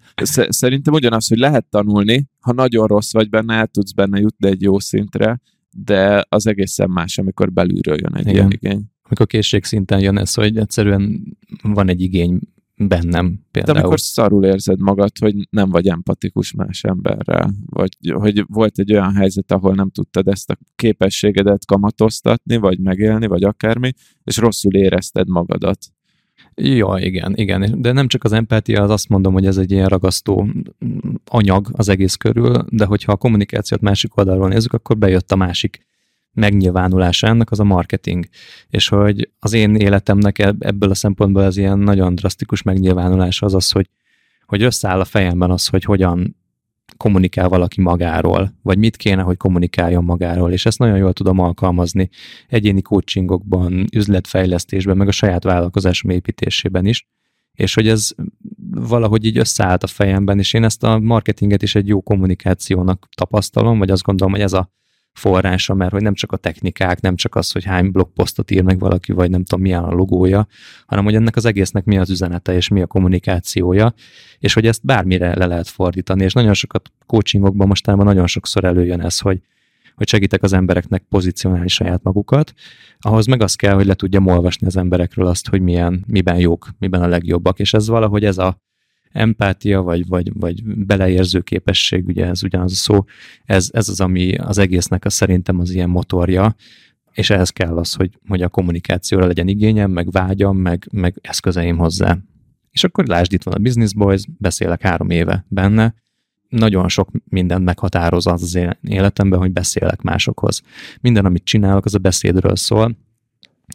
Szerintem ugyanaz, hogy lehet tanulni, ha nagyon rossz vagy benne, el tudsz benne jutni egy jó szintre, de az egészen más, amikor belülről jön egy ilyen igény. Amikor készségszinten jön ez, hogy egyszerűen van egy igény bennem például. De amikor szarul érzed magad, hogy nem vagy empatikus más emberrel, vagy hogy volt egy olyan helyzet, ahol nem tudtad ezt a képességedet kamatoztatni, vagy megélni, vagy akármi, és rosszul érezted magadat. Ja, igen, igen. De nem csak az empátia, az azt mondom, hogy ez egy ilyen ragasztó anyag az egész körül, de hogyha a kommunikációt másik oldalról nézzük, akkor bejött a másik megnyilvánulása ennek, az a marketing. És hogy az én életemnek ebből a szempontból ez ilyen nagyon drasztikus megnyilvánulása az az, hogy, hogy összeáll a fejemben az, hogy hogyan kommunikál valaki magáról, vagy mit kéne, hogy kommunikáljon magáról, és ezt nagyon jól tudom alkalmazni egyéni coachingokban, üzletfejlesztésben, meg a saját vállalkozásom építésében is, és hogy ez valahogy így összeállt a fejemben, és én ezt a marketinget is egy jó kommunikációnak tapasztalom, vagy azt gondolom, hogy ez a forrása, mert hogy nem csak a technikák, nem csak az, hogy hány blogposztot ír meg valaki, vagy nem tudom, milyen a logója, hanem hogy ennek az egésznek mi az üzenete, és mi a kommunikációja, és hogy ezt bármire le lehet fordítani, és nagyon sokat coachingokban mostanában nagyon sokszor előjön ez, hogy, hogy segítek az embereknek pozícionálni saját magukat, ahhoz meg az kell, hogy le tudjam olvasni az emberekről azt, hogy milyen, miben jók, miben a legjobbak, és ez valahogy ez a empátia, vagy, vagy, vagy beleérző képesség, ugye ez ugyanaz a szó, ez, ez az, ami az egésznek a szerintem az ilyen motorja, és ehhez kell az, hogy, hogy a kommunikációra legyen igényem, meg vágyam, meg, meg eszközeim hozzá. És akkor lásd, itt van a Business Boyz, beszélek három éve benne, nagyon sok mindent meghatároz az az életemben, hogy beszélek másokhoz. Minden, amit csinálok, az a beszédről szól,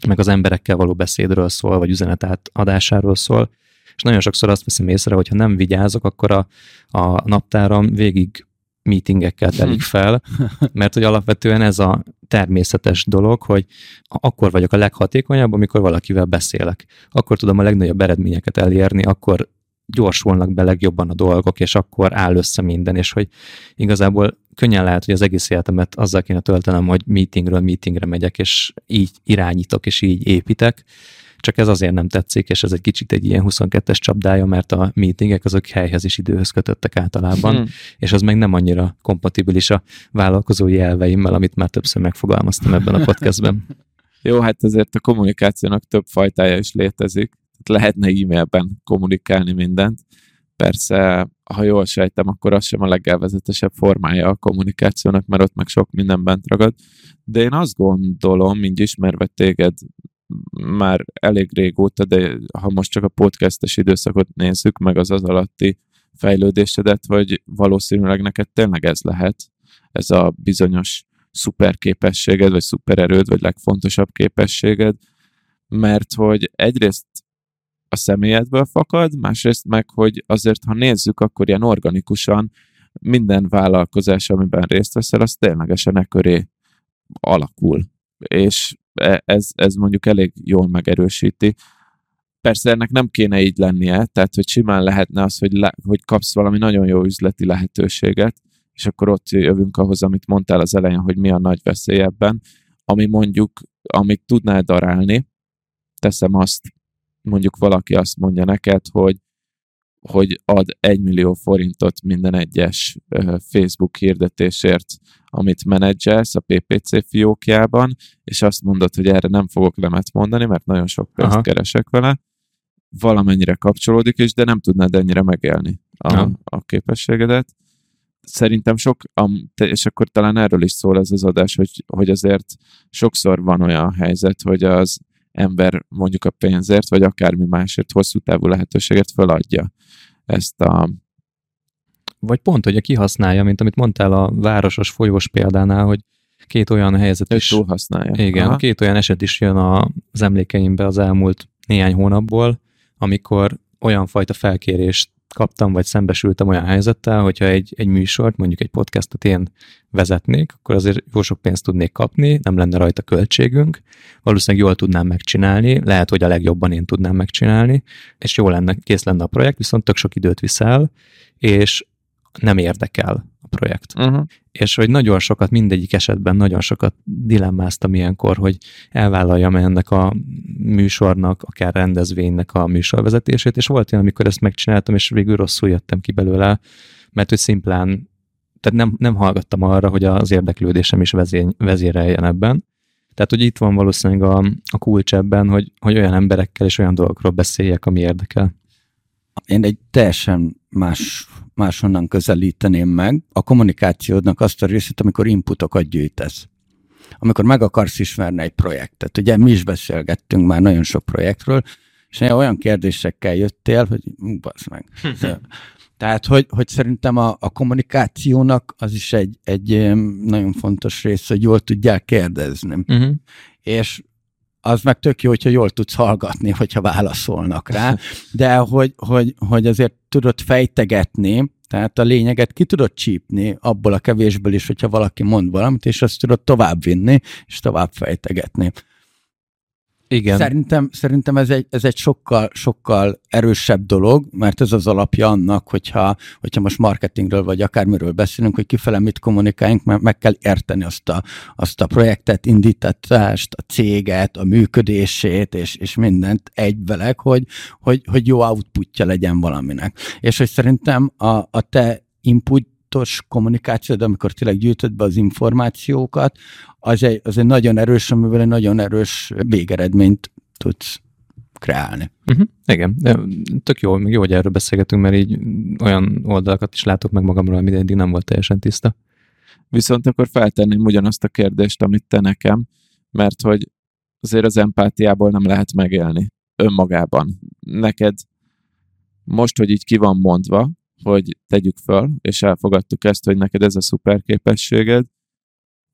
meg az emberekkel való beszédről szól, vagy üzenet adásáról szól, és nagyon sokszor azt veszem észre, hogyha nem vigyázok, akkor a, a naptáram végig meetingekkel telik fel, mert hogy alapvetően ez a természetes dolog, hogy akkor vagyok a leghatékonyabb, amikor valakivel beszélek. Akkor tudom a legnagyobb eredményeket elérni, akkor gyorsulnak be legjobban a dolgok, és akkor áll össze minden, és hogy igazából könnyen lehet, hogy az egész életemet azzal kéne töltenem, hogy meetingről meetingre megyek, és így irányítok, és így építek, csak ez azért nem tetszik, és ez egy kicsit egy ilyen huszonkettes csapdája, mert a meetingek azok helyhez és időhöz kötöttek általában, hmm. és az meg nem annyira kompatibilis a vállalkozói elveimmel, amit már többször megfogalmaztam ebben a podcastben. Jó, hát azért a kommunikációnak több fajtája is létezik. Lehetne e-mailben kommunikálni mindent. Persze, ha jól sejtem, akkor az sem a legelvezetesebb formája a kommunikációnak, mert ott meg sok minden bent ragad. De én azt gondolom, így ismerve téged már elég régóta, de ha most csak a podcastes időszakot nézzük, meg az az alatti fejlődésedet, vagy valószínűleg neked tényleg ez lehet, ez a bizonyos szuperképességed, vagy szupererőd, vagy legfontosabb képességed, mert hogy egyrészt a személyedből fakad, másrészt meg, hogy azért, ha nézzük, akkor ilyen organikusan minden vállalkozás, amiben részt veszel, az ténylegesen e köré alakul. És ez, ez mondjuk elég jól megerősíti. Persze ennek nem kéne így lennie, tehát hogy simán lehetne az, hogy, le, hogy kapsz valami nagyon jó üzleti lehetőséget, és akkor ott jövünk ahhoz, amit mondtál az elején, hogy mi a nagy veszély ebben, ami mondjuk, amit tudnál darálni, teszem azt, mondjuk valaki azt mondja neked, hogy, hogy ad egymillió forintot minden egyes Facebook hirdetésért, amit menedzselsz a pé pé cé fiókjában, és azt mondod, hogy erre nem fogok lemet mondani, mert nagyon sok pénzt Aha. keresek vele, valamennyire kapcsolódik, és de nem tudnád ennyire megélni a, a képességedet. Szerintem sok, és akkor talán erről is szól ez az adás, hogy, hogy azért sokszor van olyan helyzet, hogy az ember mondjuk a pénzért, vagy akármi másért hosszú távú lehetőséget feladja ezt a... Vagy pont, hogy a kihasználja, mint amit mondtál a városos folyós példánál, hogy két olyan helyzet is... túlhasználja. Igen, aha. Két olyan eset is jön az emlékeimbe az elmúlt néhány hónapból, amikor olyan fajta felkérést kaptam, vagy szembesültem olyan helyzettel, hogyha egy, egy műsort, mondjuk egy podcastot én vezetnék, akkor azért jó sok pénzt tudnék kapni, nem lenne rajta költségünk, valószínűleg jól tudnám megcsinálni, lehet, hogy a legjobban én tudnám megcsinálni, és jó lenne, kész lenne a projekt, viszont tök sok időt viszel, és nem érdekel a projekt. Uh-huh. És hogy nagyon sokat, mindegyik esetben nagyon sokat dilemmáztam ilyenkor, hogy elvállaljam ennek a műsornak, akár rendezvénynek a műsorvezetését, és volt olyan, amikor ezt megcsináltam, és végül rosszul jöttem ki belőle, mert hogy szimplán, tehát nem, nem hallgattam arra, hogy az érdeklődésem is vezény, vezéreljen ebben. Tehát, hogy itt van valószínűleg a, a kulcs ebben, hogy, hogy olyan emberekkel és olyan dolgokról beszéljek, ami érdekel. Én egy teljesen más, máshonnan közelíteném meg a kommunikációdnak azt a részét, amikor inputokat gyűjtesz. Amikor meg akarsz ismerni egy projektet. Ugye mi is beszélgettünk már nagyon sok projektről, és olyan kérdésekkel jöttél, hogy bassz meg. Tehát, hogy, hogy szerintem a, a kommunikációnak az is egy, egy nagyon fontos rész, hogy jól tudjál kérdezni. Uh-huh. És az meg tök jó, hogyha jól tudsz hallgatni, hogyha válaszolnak rá, de hogy, hogy, hogy azért tudod fejtegetni, tehát a lényeget ki tudod csípni abból a kevésből is, hogyha valaki mond valamit, és azt tudod továbbvinni, és tovább fejtegetni. Igen. Szerintem, szerintem ez egy, ez egy sokkal, sokkal erősebb dolog, mert ez az alapja annak, hogyha, hogyha most marketingről vagy akármiről beszélünk, hogy kifele mit kommunikáljunk, mert meg kell érteni azt a, azt a projektet, indítatást, a céget, a működését, és, és mindent egybeleg, hogy, hogy, hogy jó outputja legyen valaminek. És hogy szerintem a, a te input kommunikáció, de amikor tényleg gyűjtöd be az információkat, az egy, az egy nagyon erős, amivel egy nagyon erős végeredményt tudsz kreálni. Uh-huh. Igen, de tök jó, jó, hogy erről beszélgetünk, mert így olyan oldalakat is látok meg magamról, ami eddig nem volt teljesen tiszta. Viszont akkor feltenném ugyanazt a kérdést, amit te nekem, mert hogy azért az empátiából nem lehet megélni önmagában. Neked most, hogy így ki van mondva, hogy tegyük fel, és elfogadtuk ezt, hogy neked ez a szuper képességed.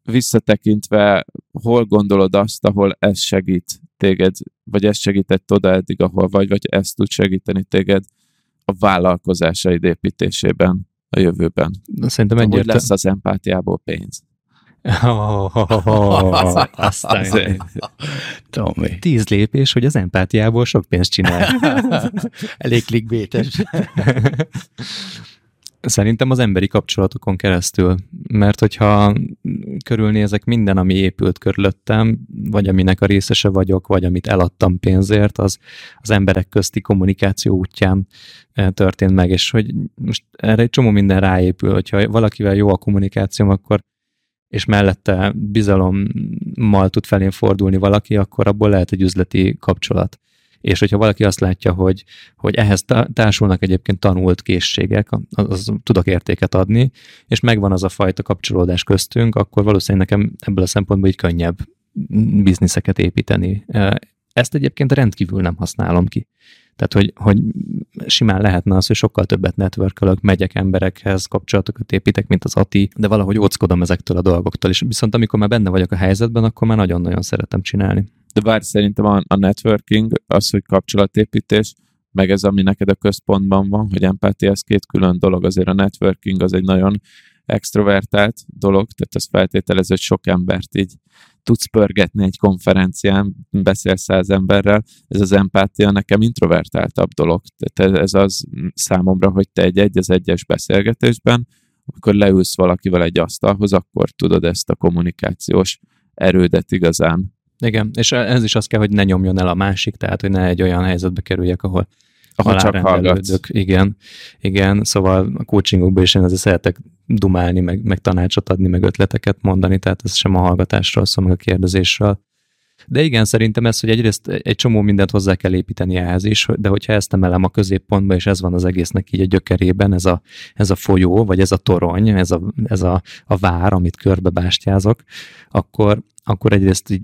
Visszatekintve, hol gondolod azt, ahol ez segít téged, vagy ez segített oda eddig, ahol vagy, vagy ez tud segíteni téged a vállalkozásaid építésében a jövőben? Szerintem egyértelmű. Hogy lesz az empátiából pénz? Tíz lépés, hogy az empátiából sok pénzt csinál. Elég clickbaites. Szerintem az emberi kapcsolatokon keresztül, mert hogyha körülnézek minden, ami épült körülöttem, vagy aminek a részese vagyok, vagy amit eladtam pénzért, az az emberek közti kommunikáció útján történt meg, és hogy most erre egy csomó minden ráépül, hogyha valakivel jó a kommunikációm, akkor és mellette bizalommal tud felén fordulni valaki, akkor abból lehet egy üzleti kapcsolat. És hogyha valaki azt látja, hogy, hogy ehhez társulnak egyébként tanult készségek, az, az tudok értéket adni, és megvan az a fajta kapcsolódás köztünk, akkor valószínűleg nekem ebből a szempontból így könnyebb bizniszeket építeni. Ezt egyébként rendkívül nem használom ki. Tehát, hogy, hogy simán lehetne az, hogy sokkal többet networkölök, megyek emberekhez, kapcsolatokat építek, mint az Ati, de valahogy óckodom ezektől a dolgoktól is. Viszont amikor már benne vagyok a helyzetben, akkor már nagyon-nagyon szeretem csinálni. De bár szerintem a, a networking, az, hogy kapcsolatépítés, meg ez, ami neked a központban van, hogy empátia, ez két külön dolog. Azért a networking az egy nagyon extrovertált dolog, tehát az feltételező, hogy sok embert így tudsz pörgetni egy konferencián, beszélsz száz emberrel, ez az empátia nekem introvertáltabb dolog. Tehát ez az számomra, hogy te egy egy az egyes beszélgetésben, amikor leülsz valakivel egy asztalhoz, akkor tudod ezt a kommunikációs erődet igazán. Igen, és ez is az kell, hogy ne nyomjon el a másik, tehát hogy ne egy olyan helyzetbe kerüljek, ahol ha csak hallgatsz. Igen, igen, szóval a coachingokban is én azért szeretek dumálni, meg, meg tanácsot adni, meg ötleteket mondani, tehát ez sem a hallgatásról szól, meg a kérdezésről. De igen, szerintem ez, hogy egyrészt egy csomó mindent hozzá kell építeni ehhez is, de hogyha ezt emelem a középpontba, és ez van az egésznek így a gyökerében, ez a, ez a folyó, vagy ez a torony, ez a, ez a, a vár, amit körbe bástyázok, akkor, akkor egyrészt így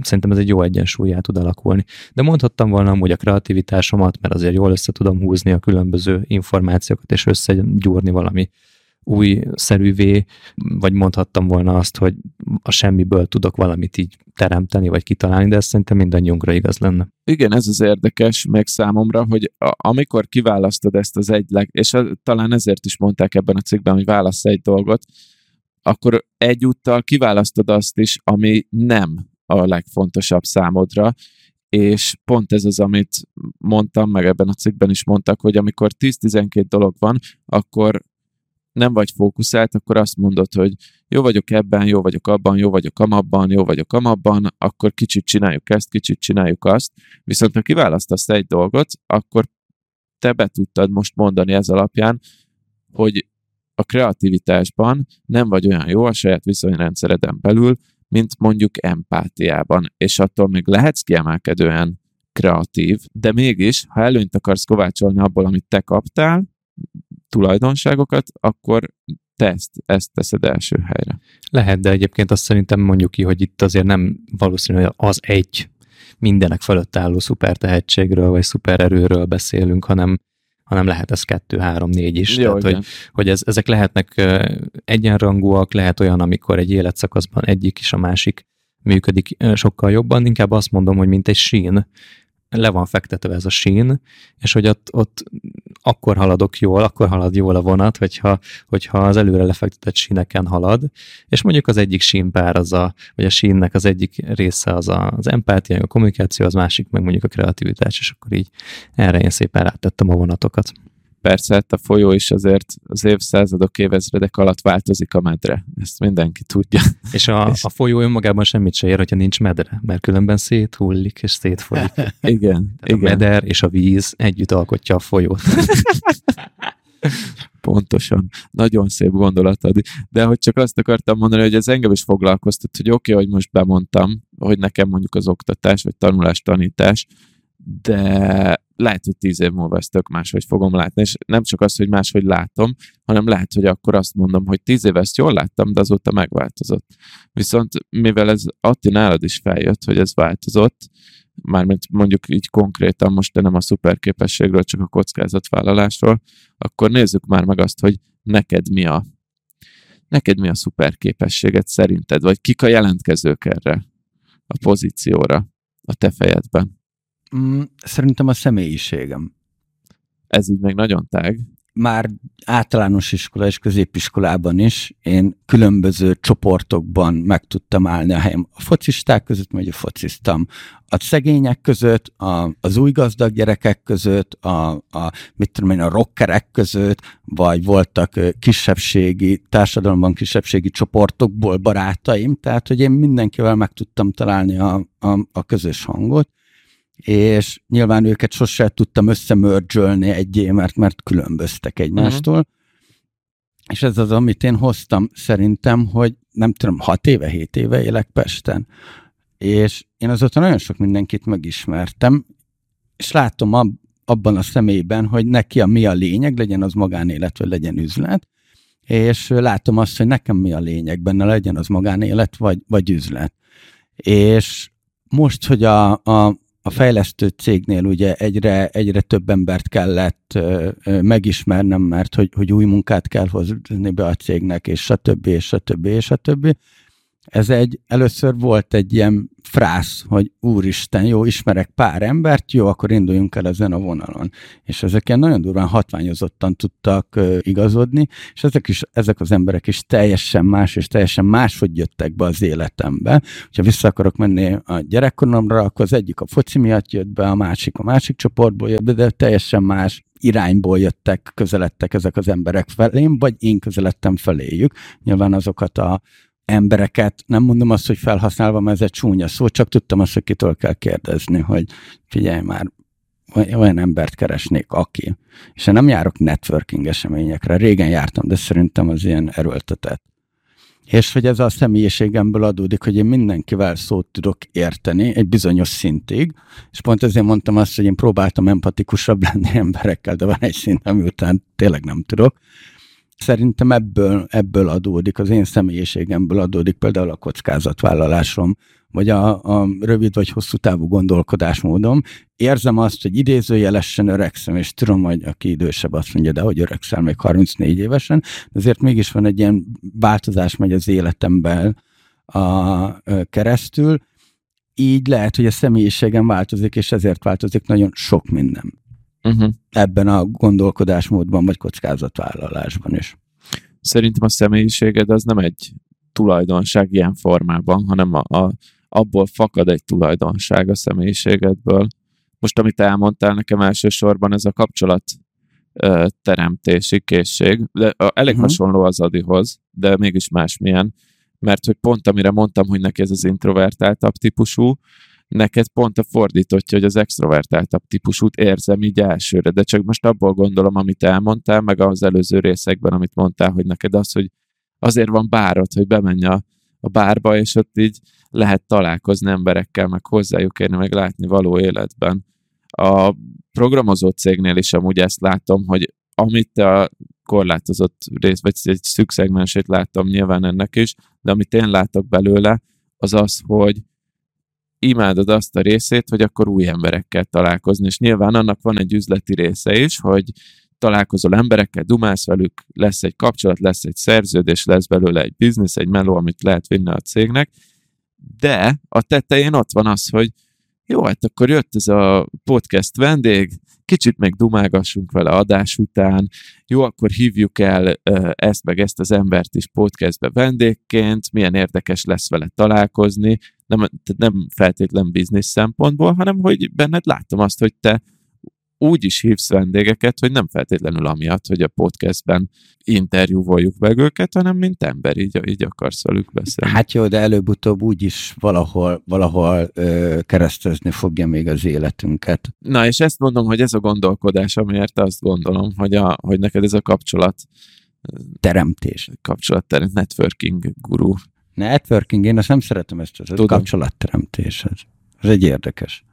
szerintem ez egy jó egyensúlyá tud alakulni. De mondhattam volna amúgy a kreativitásomat, mert azért jól össze tudom húzni a különböző információkat, és összegyúrni valami újszerűvé, vagy mondhattam volna azt, hogy a semmiből tudok valamit így teremteni, vagy kitalálni, de ez szerintem mindannyiunkra igaz lenne. Igen, ez az érdekes meg számomra, hogy a, amikor kiválasztod ezt az egy, leg, és a, talán ezért is mondták ebben a cikkben, hogy válassz egy dolgot, akkor egyúttal kiválasztod azt is, ami nem a legfontosabb számodra, és pont ez az, amit mondtam, meg ebben a cikkben is mondtak, hogy amikor tíz-tizenkét dolog van, akkor nem vagy fókuszált, akkor azt mondod, hogy jó vagyok ebben, jó vagyok abban, jó vagyok amabban, jó vagyok amabban, akkor kicsit csináljuk ezt, kicsit csináljuk azt. Viszont ha kiválasztasz egy dolgot, akkor te be tudtad most mondani ez alapján, hogy a kreativitásban nem vagy olyan jó a saját viszonyrendszereden belül, mint mondjuk empátiában, és attól még lehetsz kiemelkedően kreatív, de mégis, ha előnyt akarsz kovácsolni abból, amit te kaptál, tulajdonságokat, akkor te ezt, ezt teszed első helyre. Lehet, de egyébként azt szerintem mondjuk ki, hogy itt azért nem valószínű, hogy az egy mindenek fölött álló szuper tehetségről vagy szuper erőről beszélünk, hanem hanem lehet ez kettő, három, négy is. Jó, tehát, hogy, hogy ez, ezek lehetnek egyenrangúak, lehet olyan, amikor egy életszakaszban egyik és a másik működik sokkal jobban. Inkább azt mondom, hogy mint egy sín, le van fektetve ez a sín, és hogy ott, ott akkor haladok jól, akkor halad jól a vonat, hogyha, hogyha az előre lefektetett síneken halad, és mondjuk az egyik sínpár, az a, vagy a sínnek az egyik része az a, az empátia, a kommunikáció, az másik meg mondjuk a kreativitás, és akkor így erre én szépen rátettem a vonatokat. Persze, hát a folyó is azért az évszázadok, évezredek alatt változik a medre. Ezt mindenki tudja. És a, és... a folyó önmagában semmit se ér, hogyha nincs medre, mert különben széthullik és szétfolyik. Igen. Tehát igen. A meder és a víz együtt alkotja a folyót. Pontosan. Nagyon szép gondolatod. De hogy csak azt akartam mondani, hogy ez engem is foglalkoztat, hogy oké, okay, hogy most bemondtam, hogy nekem mondjuk az oktatás, vagy tanulás, tanítás, de lehet, hogy tíz év múlva ezt tök máshogy fogom látni, és nem csak az, hogy máshogy látom, hanem lehet, hogy akkor azt mondom, hogy tíz év ezt jól láttam, de azóta megváltozott. Viszont mivel ez Atti nálad is feljött, hogy ez változott, mármint mondjuk így konkrétan most de nem a szuperképességről, csak a kockázatvállalásról, akkor nézzük már meg azt, hogy neked mi a, neked mi a szuperképességed szerinted, vagy kik a jelentkezők erre, a pozícióra, a te fejedben. Szerintem a személyiségem. Ez így meg nagyon tág. Már általános iskola és középiskolában is én különböző csoportokban meg tudtam állni a helyem. A focisták között, majd a fociztam. A szegények között, a, az új gazdag gyerekek között, a, a, mit tudom én, a rockerek között, vagy voltak kisebbségi, társadalomban kisebbségi csoportokból barátaim, tehát hogy én mindenkivel meg tudtam találni a, a, a közös hangot. És nyilván őket sose tudtam összemördzsölni egyé, mert, mert különböztek egymástól. Uh-huh. És ez az, amit én hoztam szerintem, hogy nem tudom, hat éve, hét éve élek Pesten. És én azóta nagyon sok mindenkit megismertem, és látom ab, abban a személyben, hogy neki a mi a lényeg, legyen az magánélet, vagy legyen üzlet, és látom azt, hogy nekem mi a lényeg benne, legyen az magánélet, vagy, vagy üzlet. És most, hogy a, a A fejlesztő cégnél ugye egyre, egyre több embert kellett ö, ö, megismernem, mert hogy, hogy új munkát kell hozni be a cégnek, és stb. és stb. és stb. Ez egy, először volt egy ilyen frász, hogy úristen, jó, ismerek pár embert, jó, akkor induljunk el ezen a vonalon. És ezeken nagyon durván hatványozottan tudtak ö, igazodni, és ezek, is, ezek az emberek is teljesen más, és teljesen máshogy jöttek be az életembe. Ha vissza akarok menni a gyerekkoromra, akkor az egyik a foci miatt jött be, a másik a másik csoportból jött be, de teljesen más irányból jöttek, közeledtek ezek az emberek felém, vagy én közeledtem feléjük. Nyilván azokat a embereket, nem mondom azt, hogy felhasználva, mert ez egy csúnya szó, csak tudtam azt, hogy kitől kell kérdezni, hogy figyelj már, olyan embert keresnék, aki. És én nem járok networking eseményekre, régen jártam, de szerintem az ilyen erőltetett. és hogy ez a személyiségemből adódik, hogy én mindenkivel szót tudok érteni egy bizonyos szintig, és pont ezért mondtam azt, hogy én próbáltam empatikusabb lenni emberekkel, de van egy szint, ami után tényleg nem tudok. Szerintem ebből, ebből adódik, az én személyiségemből adódik például a kockázatvállalásom, vagy a, a rövid vagy hosszú távú gondolkodásmódom. Érzem azt, hogy idézőjelesen öregszem, és tudom, hogy aki idősebb azt mondja, de hogy öregszel még harmincnégy évesen, azért mégis van egy ilyen változás, megy az életemben a, keresztül. Így lehet, hogy a személyiségem változik, és ezért változik nagyon sok minden. Uh-huh. Ebben a gondolkodásmódban, vagy kockázatvállalásban is. Szerintem a személyiséged az nem egy tulajdonság ilyen formában, hanem a, a, abból fakad egy tulajdonság a személyiségedből. Most, amit elmondtál nekem elsősorban, ez a kapcsolat ö, teremtési készség. De, a, elég uh-huh. hasonló az Adihoz, de mégis másmilyen. Mert hogy pont amire mondtam, hogy neki ez az introvertáltabb típusú, neked pont a fordítottja, hogy az extrovertáltabb típusút érzem így elsőre, de csak most abból gondolom, amit elmondtál, meg az előző részekben, amit mondtál, hogy neked az, hogy azért van bárod, hogy bemenj a, a bárba, és ott így lehet találkozni emberekkel, meg hozzájuk érni, meg látni való életben. A programozó cégnél is amúgy ezt látom, hogy amit a korlátozott rész, vagy egy szűk szegmensét láttam nyilván ennek is, de amit én látok belőle, az az, hogy imádod azt a részét, hogy akkor új emberekkel találkozni, és nyilván annak van egy üzleti része is, hogy találkozol emberekkel, dumálsz velük, lesz egy kapcsolat, lesz egy szerződés, lesz belőle egy biznisz, egy meló, amit lehet vinni a cégnek, de a tetején ott van az, hogy jó, hát akkor jött ez a podcast vendég, kicsit még dumálgassunk vele adás után, jó, akkor hívjuk el ezt meg ezt az embert is podcastbe vendégként, milyen érdekes lesz vele találkozni, nem, nem feltétlen biznisz szempontból, hanem hogy benned láttam azt, hogy te úgy is hívsz vendégeket, hogy nem feltétlenül amiatt, hogy a podcastben interjúvoljuk meg őket, hanem mint ember, így, így akarsz velük beszélni. Hát jó, de előbb-utóbb úgy is valahol, valahol ö, keresztezni fogja még az életünket. Na, és ezt mondom, hogy ez a gondolkodás, amiért azt gondolom, hogy, a, hogy neked ez a kapcsolat... Teremtés. Kapcsolatteremtés, networking guru. Networking, én azt nem szeretem, ezt az kapcsolatteremtés. Ez, ez egy érdekes.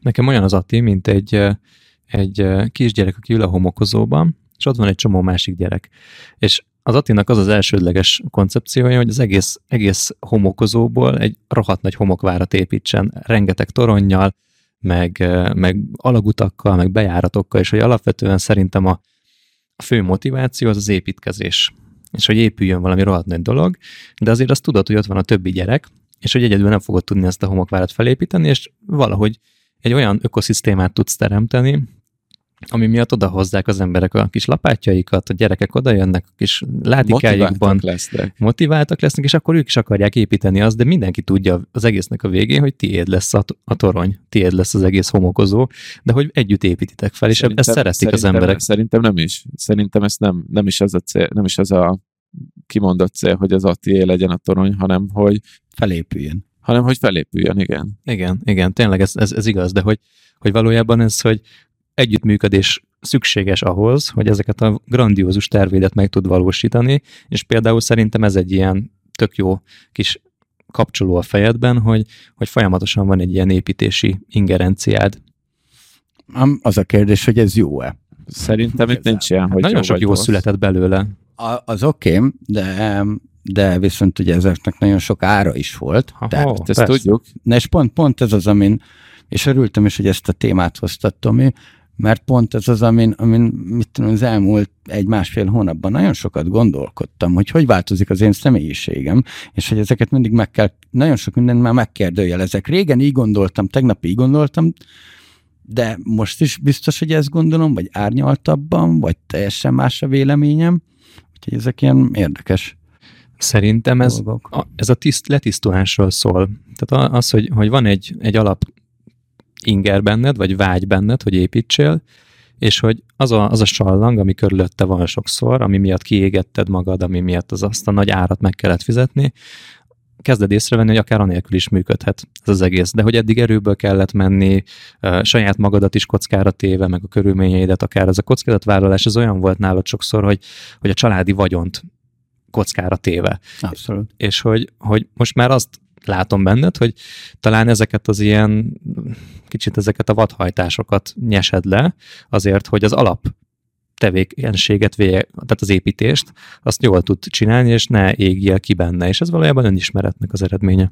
Nekem olyan az Atti, mint egy... egy kisgyerek, aki ül a homokozóban, és ott van egy csomó másik gyerek. És az Attinak az az elsődleges koncepciója, hogy az egész, egész homokozóból egy rohadt nagy homokvárat építsen, rengeteg toronnyal, meg, meg alagutakkal, meg bejáratokkal, és hogy alapvetően szerintem a fő motiváció az az építkezés. És hogy épüljön valami rohadt nagy dolog, de azért azt tudod, hogy ott van a többi gyerek, és hogy egyedül nem fogod tudni ezt a homokvárat felépíteni, és valahogy egy olyan ökoszisztémát tudsz teremteni, ami miatt odahozzák az emberek a kis lapátjaikat, a gyerekek odajönnek, a kis ládikájukban motiváltak lesznek. motiváltak lesznek, és akkor ők is akarják építeni azt, de mindenki tudja az egésznek a végén, hogy tiéd lesz a, a torony, tiéd lesz az egész homokozó, de hogy együtt építitek fel, és szerintem, ezt szeretik az emberek. Szerintem nem is. Szerintem ez nem, nem is az a cél, nem is az a kimondott cél, hogy az Attié legyen a torony, hanem hogy felépüljön. hanem hogy felépüljön, igen. Igen, igen, tényleg ez, ez, ez igaz, de hogy, hogy valójában ez, hogy együttműködés szükséges ahhoz, hogy ezeket a grandiózus tervédet meg tud valósítani, és például szerintem ez egy ilyen tök jó kis kapcsoló a fejedben, hogy, hogy folyamatosan van egy ilyen építési ingerenciád. Az a kérdés, hogy ez jó-e? Szerintem itt nincs ilyen, hogy nagyon sok jó született belőle. A, az oké, okay, de... de viszont ugye ezeknek nagyon sok ára is volt. Aha, de ezt persze. Tudjuk. Na és pont, pont ez az, amin, és örültem is, hogy ezt a témát hoztad, Tomi, mert pont ez az, amin, amin mit tudom, az elmúlt egy-másfél hónapban nagyon sokat gondolkodtam, hogy hogy változik az én személyiségem, és hogy ezeket mindig meg kell, nagyon sok mindent már megkérdőjelezek. Régen így gondoltam, tegnap így gondoltam, de most is biztos, hogy ezt gondolom, vagy árnyaltabban, vagy teljesen más a véleményem. Úgyhogy ezek ilyen érdekes. Szerintem ez a, ez a tiszt, letisztulásról szól. Tehát az, hogy, hogy van egy, egy alap inger benned, vagy vágy benned, hogy építsél, és hogy az a, az a sallang, ami körülötte van sokszor, ami miatt kiégetted magad, ami miatt az azt a nagy árat meg kellett fizetni, kezded észrevenni, hogy akár anélkül is működhet ez az egész. De hogy eddig erőből kellett menni, saját magadat is kockára téve, meg a körülményeidet, akár ez a kockázatvállalás, ez olyan volt nálad sokszor, hogy, hogy a családi vagyont kockára téve. Abszolút. És hogy, hogy most már azt látom benned, hogy talán ezeket az ilyen, kicsit ezeket a vadhajtásokat nyesed le azért, hogy az alap tevékenységet, tehát az építést, azt jól tud csinálni, és ne égjél ki benne, és ez valójában önismeretnek az eredménye.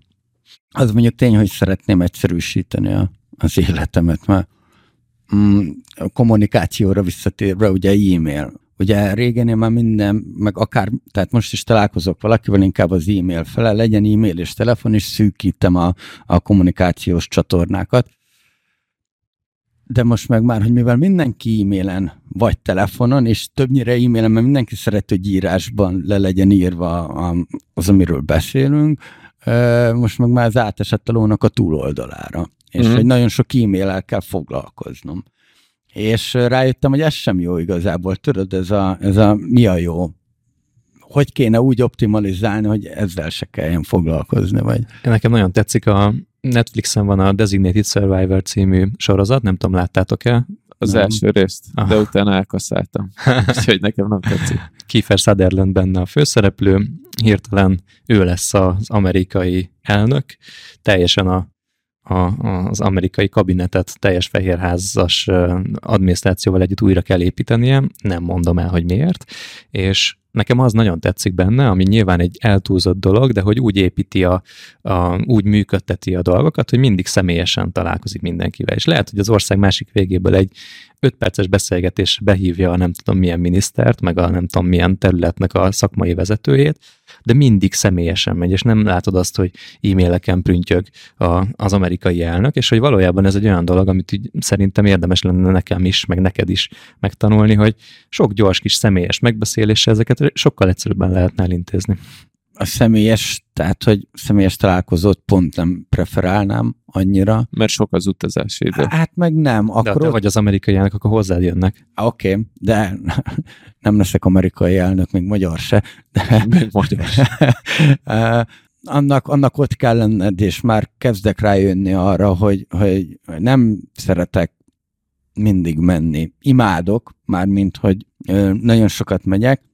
Az mondjuk tény, hogy szeretném egyszerűsíteni a, az életemet, mert mm, a kommunikációra visszatérve, ugye e-mail. Ugye régen én már minden, meg akár, tehát most is találkozok valakivel, inkább az e-mail fele, legyen e-mail és telefon, és szűkítem a, a kommunikációs csatornákat. De most meg már, hogy mivel mindenki e-mailen vagy telefonon, és többnyire e-mailen, mert mindenki szeret, hogy írásban le legyen írva az, amiről beszélünk, most meg már az átesett a lónak a túloldalára. És mm. hogy nagyon sok e-mail-el kell foglalkoznom. És rájöttem, hogy ez sem jó igazából, tudod, ez a, ez a mi a jó? Hogy kéne úgy optimalizálni, hogy ezzel se kelljen foglalkozni, vagy? Nekem nagyon tetszik, a Netflixen van a Designated Survivor című sorozat, nem tudom, láttátok-e? Az nem. első részt, ah. de utána elkasszáltam. Úgyhogy nekem nem tetszik. Kiefer Sutherland benne a főszereplő, hirtelen ő lesz az amerikai elnök, teljesen a A, az amerikai kabinetet teljes fehérházas adminisztrációval együtt újra kell építenie, nem mondom el, hogy miért, és nekem az nagyon tetszik benne, ami nyilván egy eltúlzott dolog, de hogy úgy építi, a, a, úgy működteti a dolgokat, hogy mindig személyesen találkozik mindenkivel, és lehet, hogy az ország másik végéből egy öt perces beszélgetés behívja a nem tudom milyen minisztert, meg a nem tudom milyen területnek a szakmai vezetőjét, de mindig személyesen megy, és nem látod azt, hogy e-maileken prüntjög a, az amerikai elnök, és hogy valójában ez egy olyan dolog, amit így szerintem érdemes lenne nekem is, meg neked is megtanulni, hogy sok gyors kis személyes megbeszéléssel ezeket sokkal egyszerűbben lehetne elintézni. A személyes, tehát, hogy személyes találkozót pont nem preferálnám annyira. Mert sok az utazási idő. Hát meg nem. Akkor de ha te ott... vagy az amerikai elnök, akkor hozzád jönnek. Oké, okay, de nem leszek amerikai elnök, még magyar se. De... Még magyar se. annak, annak ott kell lenned, és már kezdek rájönni arra, hogy, hogy nem szeretek mindig menni. Imádok, mármint, hogy nagyon sokat megyek,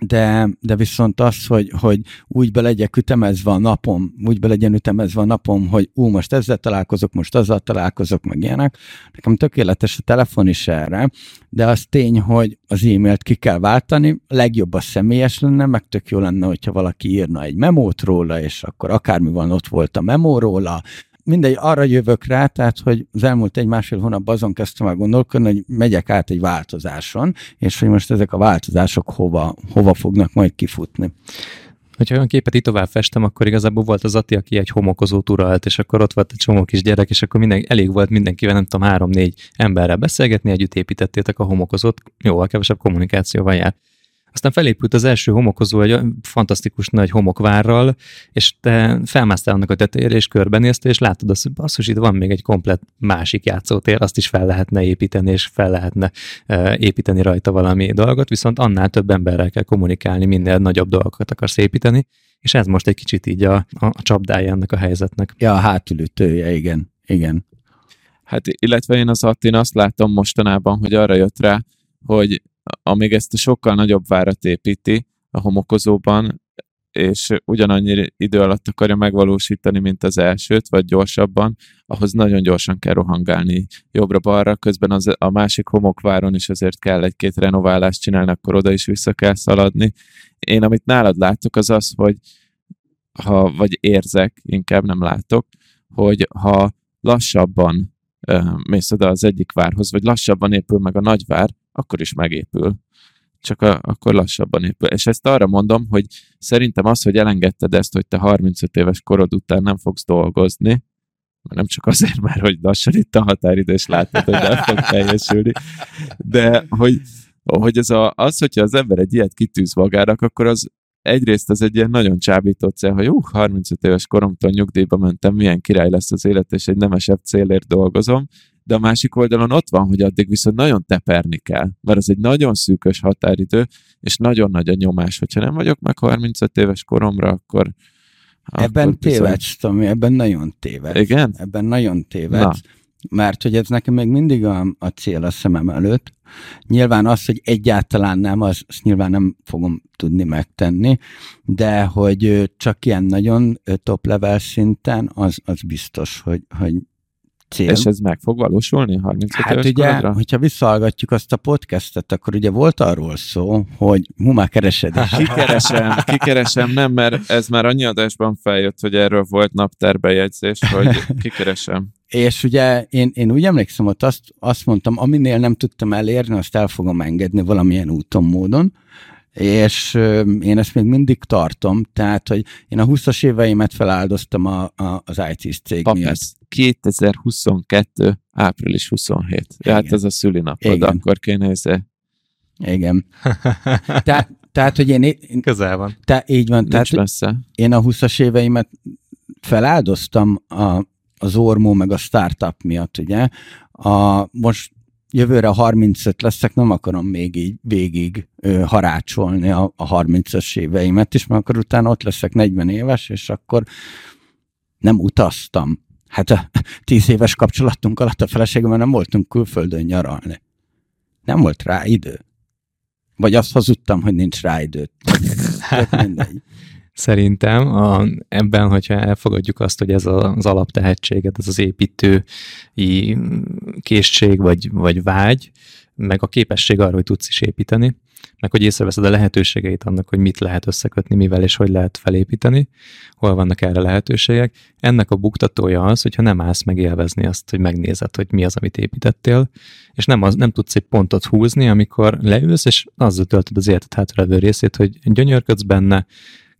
De, de viszont az, hogy, hogy úgy be legyek ütemezve a napom, úgy be legyen ütemezve a napom, hogy ú, most ezzel találkozok, most azzal találkozok, meg ilyenek. Nekem tökéletes a telefon is erre, de az tény, hogy az e-mailt ki kell váltani, legjobb a személyes lenne, meg tök jó lenne, hogyha valaki írna egy memót róla, és akkor akármi van, ott volt a memó róla. Mindegy, arra jövök rá, tehát, hogy az elmúlt egy-másfél hónapban azon kezdtem el gondolkodni, hogy megyek át egy változáson, és hogy most ezek a változások hova, hova fognak majd kifutni. Hogyha olyan képet itt tovább festem, akkor igazából volt az Atti, aki egy homokozót uralt, és akkor ott volt egy csomó kis gyerek, és akkor minden, elég volt mindenkivel, nem tudom, három-négy emberrel beszélgetni, együtt építettétek a homokozót, jóval kevesebb kommunikációval jár. Aztán felépült az első homokozó egy fantasztikus nagy homokvárral, és te felmásztál annak a tetejére, és körbenéztél, és látod azt, hogy basszus, itt van még egy komplett másik játszótér, azt is fel lehetne építeni, és fel lehetne uh, építeni rajta valami dolgot, viszont annál több emberrel kell kommunikálni, minden nagyobb dolgokat akarsz építeni, és ez most egy kicsit így a, a, a csapdája ennek a helyzetnek. Ja, a hátulütője, igen, igen. Hát illetve én az Attin azt látom mostanában, hogy arra jött rá, hogy amíg ezt a sokkal nagyobb várat építi a homokozóban, és ugyanannyi idő alatt akarja megvalósítani, mint az elsőt, vagy gyorsabban, ahhoz nagyon gyorsan kell rohangálni jobbra-balra, közben az, a másik homokváron is azért kell egy-két renoválást csinálni, akkor oda is vissza kell szaladni. Én, amit nálad látok, az az, hogy ha, vagy érzek, inkább nem látok, hogy ha lassabban uh, mész oda az egyik várhoz, vagy lassabban épül meg a nagyvár, akkor is megépül. Csak a, akkor lassabban épül. És ezt arra mondom, hogy szerintem az, hogy elengedted ezt, hogy te harmincöt éves korod után nem fogsz dolgozni, nem csak azért már, hogy lassan itt a határidő, és látod, hogy nem fog teljesülni, de hogy, hogy ez a, az, hogyha az ember egy ilyet kitűz magának, akkor az egyrészt az egy ilyen nagyon csábító cél, hogy uh, harmincöt éves koromtól nyugdíjba mentem, milyen király lesz az élet, és egy nemesebb célért dolgozom, de a másik oldalon ott van, hogy addig viszont nagyon teperni kell, mert az egy nagyon szűkös határidő, és nagyon nagy a nyomás, hogyha nem vagyok meg harmincöt éves koromra, akkor... Ebben akkor tévedsz, viszont... Tomi, ebben nagyon tévedsz. Igen? Ebben nagyon tévedsz. Na. Mert hogy ez nekem még mindig a, a cél a szemem előtt. Nyilván az, hogy egyáltalán nem, az, azt nyilván nem fogom tudni megtenni, de hogy csak ilyen nagyon top level szinten, az, az biztos, hogy, hogy cél. És ez meg fog valósulni harmincöt hát éves ugye, korodra? Hogyha visszahallgatjuk azt a podcastet, akkor ugye volt arról szó, hogy hú, már keresed is. Kikeresem, kikeresem, nem, mert ez már annyi adásban feljött, hogy erről volt naptárbejegyzés, hogy kikeresem. És ugye én, én úgy emlékszem, hogy azt, azt mondtam, aminél nem tudtam elérni, azt el fogom engedni valamilyen úton, módon. És én ezt még mindig tartom, tehát, hogy én a huszas éveimet feláldoztam a, a, az i té cég Papis, miatt. kétezer-huszonkettő. április huszonhetedike. Igen. Hát ez a szülinapod, igen. Akkor kéne ezzel. Igen. Te, tehát, hogy én... én közel van. Te, így van. Tehát, én a huszas éveimet feláldoztam a, az Ormó meg a startup miatt, ugye. A, most jövőre harmincöt leszek, nem akarom még így végig ö, harácsolni a, a harmincas éveimet is, mert akkor utána ott leszek negyven éves, és akkor nem utaztam. Hát a tíz éves kapcsolatunk alatt a feleségemmel nem voltunk külföldön nyaralni. Nem volt rá idő. Vagy azt hazudtam, hogy nincs rá idő. Mindegy. Szerintem a, ebben, hogyha elfogadjuk azt, hogy ez az alaptehetséged, ez az építői készség vagy, vagy vágy, meg a képesség arra, hogy tudsz is építeni, meg hogy észreveszed a lehetőségeit annak, hogy mit lehet összekötni, mivel és hogy lehet felépíteni, hol vannak erre lehetőségek. Ennek a buktatója az, hogyha nem állsz meg élvezni azt, hogy megnézed, hogy mi az, amit építettél, és nem, az, nem tudsz egy pontot húzni, amikor leülsz, és azzal töltöd az életed hátralévő részét, hogy gyönyörködsz benne,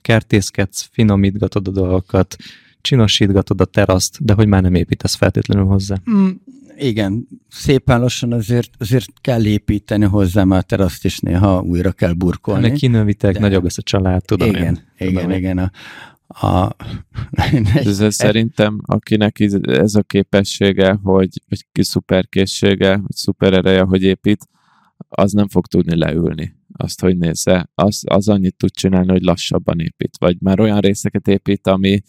kertészkedsz, finomítgatod a dolgokat, csinosítgatod a teraszt, de hogy már nem építesz feltétlenül hozzá. Mm, igen, szépen lassan azért, azért kell építeni hozzá, mert a teraszt is néha újra kell burkolni. Kinövitek, de... nagyobb lesz a család, tudom igen, én. Igen, tudom igen, igen. A... A... ez egy... Szerintem, akinek ez a képessége, hogy egy szuperkészsége, vagy szuperereje, hogy épít, az nem fog tudni leülni. Azt, hogy nézze, az, az annyit tud csinálni, hogy lassabban épít, vagy már olyan részeket épít, ami,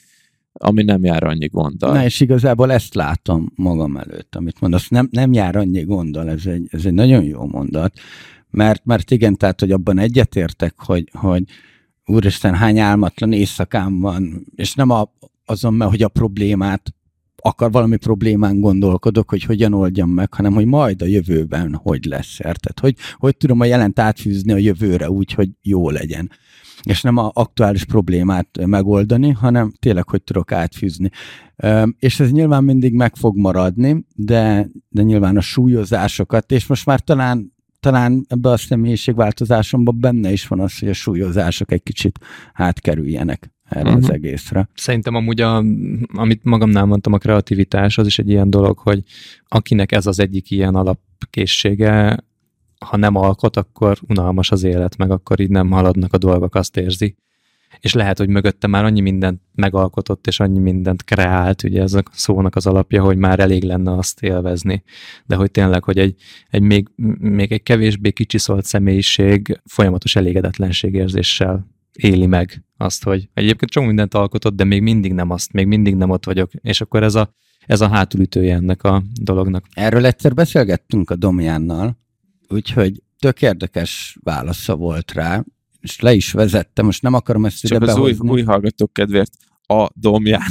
ami nem jár annyi gonddal. Na, és igazából ezt látom magam előtt, amit mondasz, nem, nem jár annyi gonddal, ez egy, ez egy nagyon jó mondat, mert, mert igen, tehát, hogy abban egyetértek, hogy, hogy úristen, hány álmatlan éjszakám van, és nem a, azon, mert hogy a problémát akar valami problémán gondolkodok, hogy hogyan oldjam meg, hanem hogy majd a jövőben hogy lesz, érted? Hogy, hogy tudom a jelent átfűzni a jövőre úgy, hogy jó legyen. És nem az aktuális problémát megoldani, hanem tényleg, hogy tudok átfűzni. És ez nyilván mindig meg fog maradni, de, de nyilván a súlyozásokat, és most már talán, talán ebbe a személyiségváltozásomban benne is van az, hogy a súlyozások egy kicsit átkerüljenek erre uh-huh. az egészre. Szerintem amúgy, a, amit magamnál mondtam, a kreativitás, az is egy ilyen dolog, hogy akinek ez az egyik ilyen alapkészsége, ha nem alkot, akkor unalmas az élet, meg akkor így nem haladnak a dolgok, azt érzi. És lehet, hogy mögötte már annyi mindent megalkotott, és annyi mindent kreált, ugye ez a szónak az alapja, hogy már elég lenne azt élvezni. De hogy tényleg, hogy egy, egy még, még egy kevésbé kicsiszolt személyiség folyamatos elégedetlenségérzéssel éli meg azt, hogy egyébként csomó mindent alkotott, de még mindig nem azt, még mindig nem ott vagyok. És akkor ez a, ez a hátulütője ennek a dolognak. Erről egyszer beszélgettünk a Domjánnal, úgyhogy tök érdekes válasza volt rá, és le is vezettem, most nem akarom ezt ide behozni. Csak az új, új hallgatók kedvéért a Domján.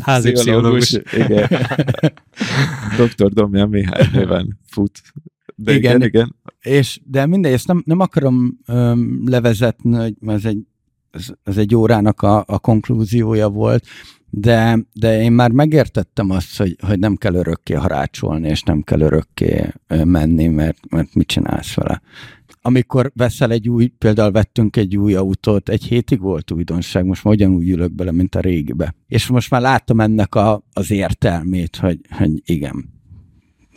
Házi pszichológus. Igen. doktor Domján Mihály néven fut. De igen, igen, igen. És, de mindegy, ezt nem, nem akarom öm, levezetni, mert ez egy, ez, ez egy órának a, a konklúziója volt, de, de én már megértettem azt, hogy, hogy nem kell örökké harácsolni, és nem kell örökké menni, mert, mert mit csinálsz vele. Amikor veszel egy új, például vettünk egy új autót, egy hétig volt újdonság, most már ugyanúgy ülök bele, mint a régibe. És most már látom ennek a, az értelmét, hogy, hogy igen,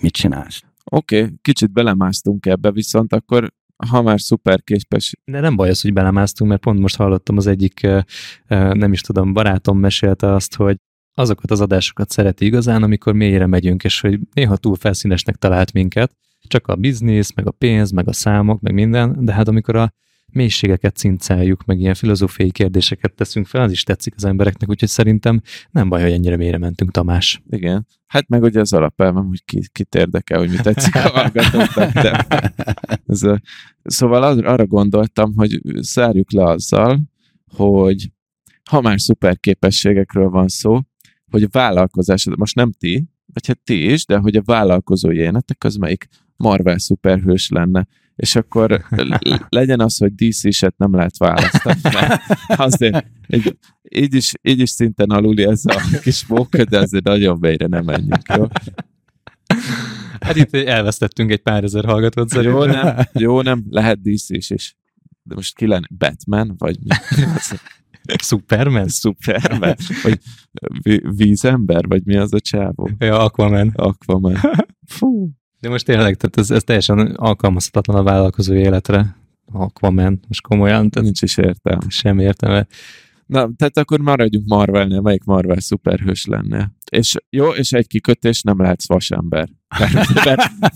mit csinálsz. Oké, okay, kicsit belemásztunk ebbe, viszont akkor, ha már szuper képes. De nem baj az, hogy belemásztunk, mert pont most hallottam az egyik, nem is tudom, barátom mesélte azt, hogy azokat az adásokat szereti igazán, amikor mélyre megyünk, és hogy néha túl felszínesnek talált minket, csak a biznisz, meg a pénz, meg a számok, meg minden, de hát amikor a mélységeket cinceljük, meg ilyen filozófiai kérdéseket teszünk fel, az is tetszik az embereknek, úgyhogy szerintem nem baj, hogy ennyire mélyre mentünk, Tamás. Igen. Hát meg ugye az alapelvem, hogy ki, kit érdekel, hogy mi tetszik a hallgatóknak. De... Szóval arra gondoltam, hogy zárjuk le azzal, hogy ha már szuperképességekről van szó, hogy a vállalkozásod, most nem ti, vagy hát ti is, de hogy a vállalkozói énetek az melyik Marvel szuperhős lenne. És akkor legyen az, hogy dé cé-set nem lehet választani. Azért így, így, is, így is szinten aluli ez a kis móka, de azért nagyon mélyre nem menjünk, jó? Hát itt elvesztettünk egy pár ezer hallgatót szerintem. Jó, nem, jó, nem lehet dé cé-s is. De most ki lenne? Batman? Vagy mi? Superman? Superman. Vagy vízember? Vagy mi az a csávó? Ja, Aquaman. Aquaman. Fú. De most tényleg, tehát ez, ez teljesen alkalmazhatatlan a vállalkozó életre. Aquaman, most komolyan. Tehát nincs is értelme. Sem értelme. Na, tehát akkor maradjunk Marvelnél, melyik Marvel szuperhős lenne. És jó, és egy kikötés, nem lehetsz vasember. Mert,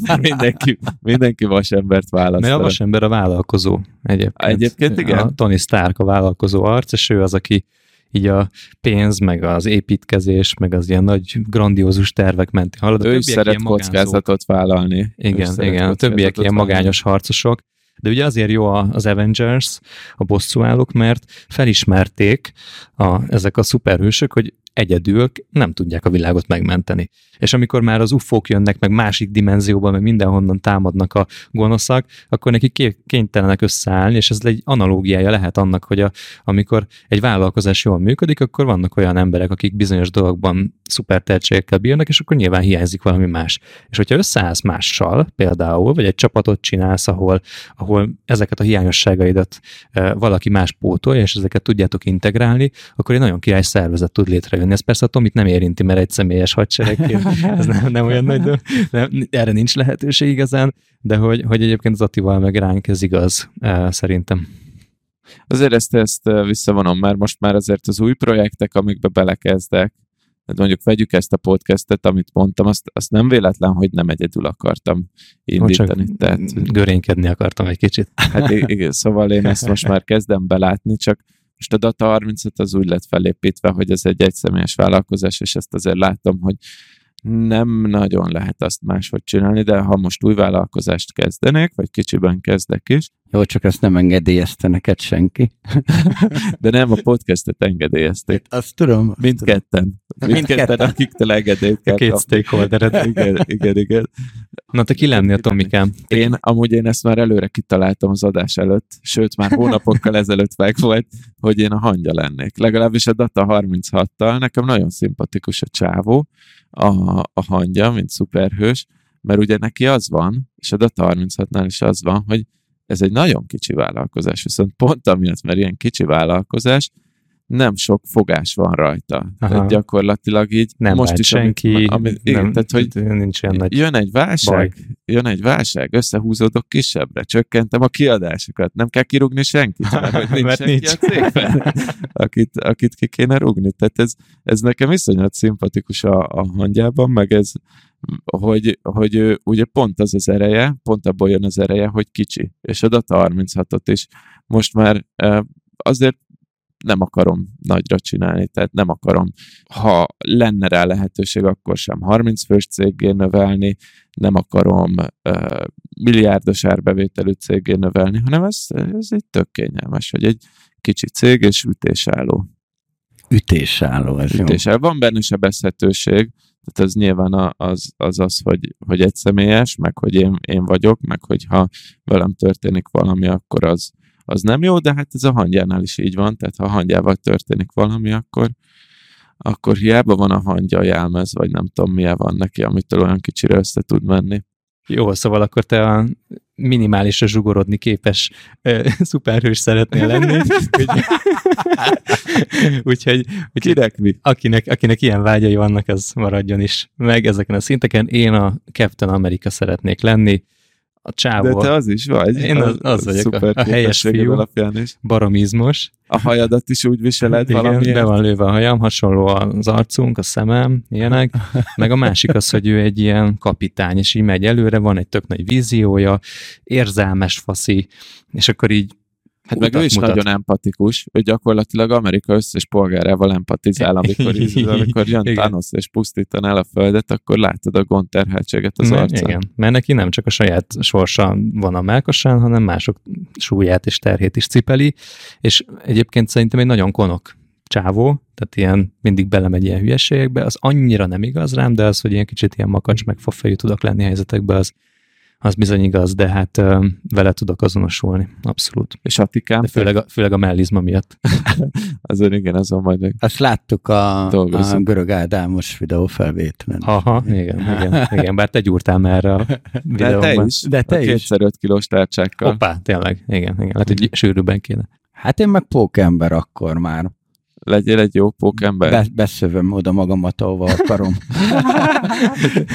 mert mindenki, mindenki vasembert választol. Mert a vasember a vállalkozó egyébként. Egyébként igen. A Tony Stark a vállalkozó arc, és ő az, aki így a pénz, meg az építkezés, meg az ilyen nagy, grandiózus tervek menti halad. Ő is szeret kockázatot vállalni. Igen, igen. A többiek ilyen magányos harcosok. De ugye azért jó az Avengers, a bosszúállók, mert felismerték a, ezek a szuperhősök, hogy egyedül nem tudják a világot megmenteni. És amikor már az ufók jönnek, meg másik dimenzióban, meg mindenhonnan támadnak a gonoszak, akkor nekik kénytelenek összeállni, és ez egy analógiája lehet annak, hogy a, amikor egy vállalkozás jól működik, akkor vannak olyan emberek, akik bizonyos dolgokban szupertehetségekkel bírnak, és akkor nyilván hiányzik valami más. És hogyha összeállsz mással például, vagy egy csapatot csinálsz, ahol, ahol ezeket a hiányosságaidat e, valaki más pótolja, és ezeket tudjátok integrálni, akkor egy nagyon király szervezet tud létrejönni. Ez persze a Tomit nem érinti, mert egy személyes hadseregként, ez nem, nem olyan nagy, nem, erre nincs lehetőség igazán, de hogy, hogy egyébként az Attival meg ránk, ez igaz, szerintem. Azért ezt, ezt visszavonom, mert most már azért az új projektek, amikbe belekezdek, mondjuk vegyük ezt a podcastet, amit mondtam, azt, azt nem véletlen, hogy nem egyedül akartam indítani. Csak tehát görénykedni akartam egy kicsit. Hát igen, szóval én ezt most már kezdem belátni, csak most a Data harmincöt az úgy lett felépítve, hogy ez egy egyszemélyes vállalkozás, és ezt azért látom, hogy nem nagyon lehet azt máshogy csinálni, de ha most új vállalkozást kezdenek, vagy kicsiben kezdek is. Jó, csak ezt nem engedélyezte neked senki. De nem, a podcastet engedélyezték. Azt tudom. Mindketten. Mindketten, akiktől engedélyt kell. A két stakeholdered. Igen, igen, igen. Na, te ki lennél, Tomikám? Én, amúgy én ezt már előre kitaláltam az adás előtt, sőt, már hónapokkal ezelőtt meg volt, hogy én a hangya lennék. Legalábbis a Data harminchattal nekem nagyon szimpatikus a csávó, a, a hangya, mint szuperhős, mert ugye neki az van, és a Data harminchatnál is az van, hogy ez egy nagyon kicsi vállalkozás, viszont pont amiatt, mert ilyen kicsi vállalkozás, nem sok fogás van rajta. Tehát gyakorlatilag így nem most is senki, amit, amit, nem, így, tehát, hogy nincs ilyen nagy jön egy válság, baj. jön egy válság, összehúzódok kisebbre, csökkentem a kiadásokat, nem kell kirúgni senkit, mert hogy nincs mert senki nincs. A cégben, akit, akit ki kéne rúgni. Tehát ez, ez nekem iszonyat szimpatikus a, a hangjában, meg ez, hogy, hogy ugye pont az az ereje, pont abból jön az ereje, hogy kicsi. És a Data harminchatot is most már azért nem akarom nagyra csinálni, tehát nem akarom. Ha lenne rá lehetőség, akkor sem harminc fős céggé növelni, nem akarom uh, milliárdos árbevételű céggé növelni, hanem ez, ez így tök kényelmes, hogy egy kicsi cég és ütésálló. Ütésálló, ez ütésálló. Jó. Van benne sebezhetőség, tehát ez nyilván az az, az hogy, hogy egy személyes, meg hogy én, én vagyok, meg hogyha velem történik valami, akkor az az nem jó, de hát ez a hangjánál is így van, tehát ha a hangjával történik valami, akkor, akkor hiába van a hangja jelmez, vagy nem tudom milyen van neki, amitől olyan kicsire össze tud menni. Jó, szóval akkor te a minimálisra zsugorodni képes ö, szuperhős szeretnél lenni. Úgyhogy úgy, akinek, akinek ilyen vágyai vannak, az maradjon is meg ezeken a szinteken. Én a Captain America szeretnék lenni. A csávó. De te az is vagy. Én az, az, az vagyok, a, a helyes fiú, baromizmos. A hajadat is úgy viseled valamiért. Igen, be van lőve a hajam, hasonló az arcunk, a szemem, ilyenek. Meg a másik az, hogy ő egy ilyen kapitány, és így megy előre, van egy tök nagy víziója, érzelmes faszi, és akkor így Hát mutat, meg ő is mutat. Nagyon empatikus, ő gyakorlatilag Amerika összes polgárával empatizál, amikor, ízül, amikor jön Thanos és pusztítan el a földet, akkor látod a gondterheltséget az mert, arcán. Igen, mert neki nem csak a saját sorsa van a mellkasán, hanem mások súlyát és terhét is cipeli, és egyébként szerintem egy nagyon konok csávó, tehát ilyen mindig belemegy ilyen hülyeségekbe, az annyira nem igaz rám, de az, hogy ilyen kicsit ilyen makacs meg fafejű tudok lenni helyzetekben, az az bizony igaz, de hát ö, vele tudok azonosulni, abszolút. És Attikám? De főleg a, főleg a mellizma miatt. Azon igen, azon majd. Azt láttuk a, a Görög Ádámos videófelvételen. Aha, igen, igen, igen, bár te gyúrtál erre a videóban. De te is, de te a kétszer öt kilós tárcsákkal. Hoppá, tényleg, igen, igen, lehet, hogy sűrűbben kéne. Hát én meg pókember akkor már. Legyél egy jó pókember. Be- beszövöm oda magamat, ahova akarom.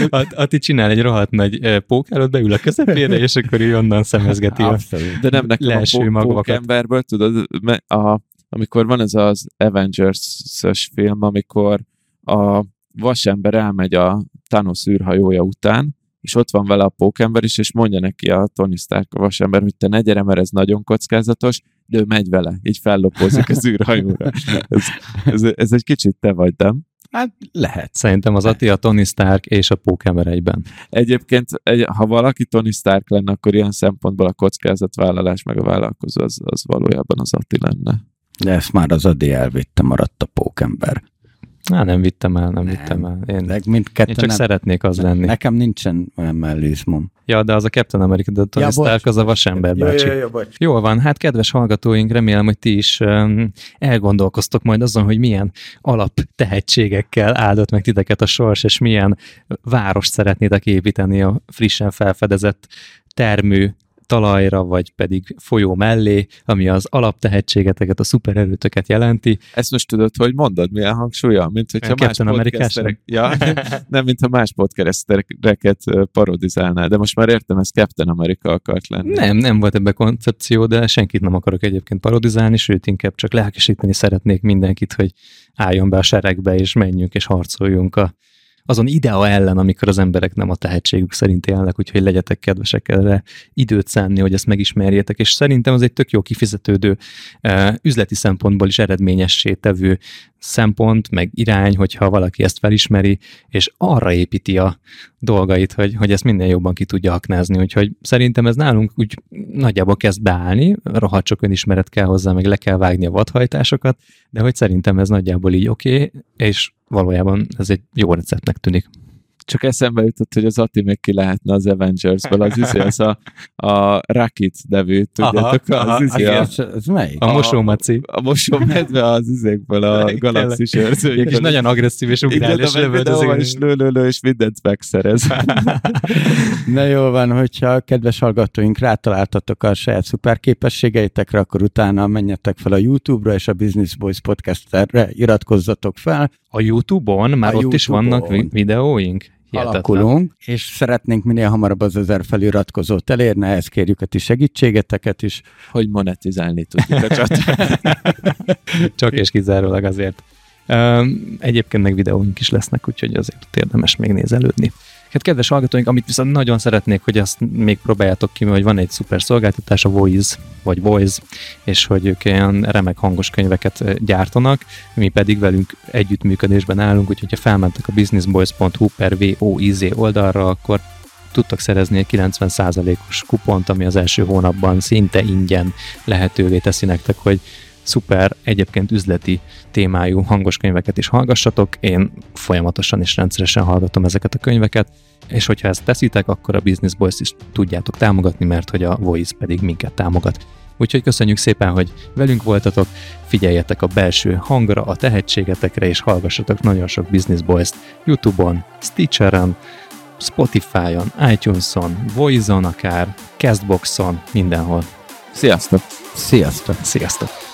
At- Ati csinál egy rohadt nagy pókálót, beül a közepére, és akkor ő onnan szemezgeti. Abszolút. De nem nekem a pó- pókemberből, tudod, a, amikor van ez az Avengers-ös film, amikor a vasember elmegy a Thanos űrhajója után, és ott van vele a pókember is, és mondja neki a Tony Stark, a vasember, hogy te ne gyere, mert ez nagyon kockázatos, de ő megy vele, így fellopózik az űrhajóra. Ez, ez, ez egy kicsit te vagy, nem? Hát lehet. Szerintem az Atti, a Tony Stark és a pókember egyben. Egyébként, egy, ha valaki Tony Stark lenne, akkor ilyen szempontból a kockázatvállalás meg a vállalkozó, az, az valójában az Atti lenne. De ezt már az Adi elvitte, maradt a pókember. Á, nem vittem el, nem, nem vittem el. Én, én csak nem, szeretnék az nem, lenni. Nekem nincsen olyan mellizmom. Ja, de az a Captain America, de Tony ja, Stark, az a vasember bácsi. Ja, ja, ja, jól van, hát kedves hallgatóink, remélem, hogy ti is um, elgondolkoztok majd azon, hogy milyen alap tehetségekkel áldott meg titeket a sors, és milyen várost szeretnétek építeni a frissen felfedezett termő talajra, vagy pedig folyó mellé, ami az alaptehetségeteket, a szupererőtöket jelenti. Ezt most tudod, hogy mondod, milyen hangsúlya? Mint hogyha más podcasterek... Ja, nem, mintha más podcastereket parodizálnál, de most már értem, ez Captain America akart lenni. Nem, nem volt ebbe koncepció, de senkit nem akarok egyébként parodizálni, sőt, inkább csak lelkesíteni szeretnék mindenkit, hogy álljon be a seregbe, és menjünk, és harcoljunk a azon idea ellen, amikor az emberek nem a tehetségük szerint élnek, úgyhogy legyetek kedvesek erre időt szánni, hogy ezt megismerjétek, és szerintem az egy tök jó kifizetődő, üzleti szempontból is eredményessé tevő szempont, meg irány, hogyha valaki ezt felismeri, és arra építi a dolgait, hogy, hogy ezt minden jobban ki tudja aknázni, úgyhogy szerintem ez nálunk úgy nagyjából kezd beállni, rohadt sok önismeret kell hozzá, meg le kell vágni a vadhajtásokat, de hogy szerintem ez nagyjából így oké, okay, és valójában ez egy jó receptnek tűnik. Csak eszembe jutott, hogy az Atti még ki lehetne az Avengers-ből, az izé, az a, a Rocket nevű, tudjátok, aha, az izé. A, az, az melyik? A, a mosómaci. A, a mosómedve az izékből, a galaxis őrzőjékből. És nagyon agresszív, és ugrál, és lövöldözik. És lő-lő-lő, és mindent megszerez. Na jó van, hogyha a kedves hallgatóink rátaláltatok a saját szuperképességeitekre, akkor utána menjetek fel a YouTube-ra, és a Business Boyz podcastre iratkozzatok fel. A YouTube-on? Már a ott YouTube-on. Is vannak videóink? Hihetetlen. Alakulunk, és szeretnénk minél hamarabb az ezer feliratkozót elérni, ehhez kérjük a ti segítségeteket is. Hogy monetizálni tudjuk a csatornát. Csak és kizárólag azért. Egyébként meg videóink is lesznek, úgyhogy azért érdemes még nézelődni. Hát kedves hallgatóink, amit viszont nagyon szeretnék, hogy azt még próbáljátok ki, hogy van egy szuper szolgáltatás, a Voiz, vagy Voiz, és hogy ők ilyen remek hangos könyveket gyártanak, mi pedig velünk együttműködésben állunk, úgyhogy ha felmentek a businessboyz.hu per voiz oldalra, akkor tudtak szerezni egy kilencven százalékos kupont, ami az első hónapban szinte ingyen lehetővé teszi nektek, hogy szuper, egyébként üzleti témájú hangos könyveket is hallgassatok. Én folyamatosan és rendszeresen hallgatom ezeket a könyveket, és hogyha ezt teszitek, akkor a Business Boyz is tudjátok támogatni, mert hogy a Voiz pedig minket támogat. Úgyhogy köszönjük szépen, hogy velünk voltatok, figyeljetek a belső hangra, a tehetségetekre, és hallgassatok nagyon sok Business Boyz-t YouTube-on, Stitcher-en, Spotify-on, iTunes-on, Voiz-on akár, Castbox-on, mindenhol. Sziasztok! Sziasztok! Sziasztok!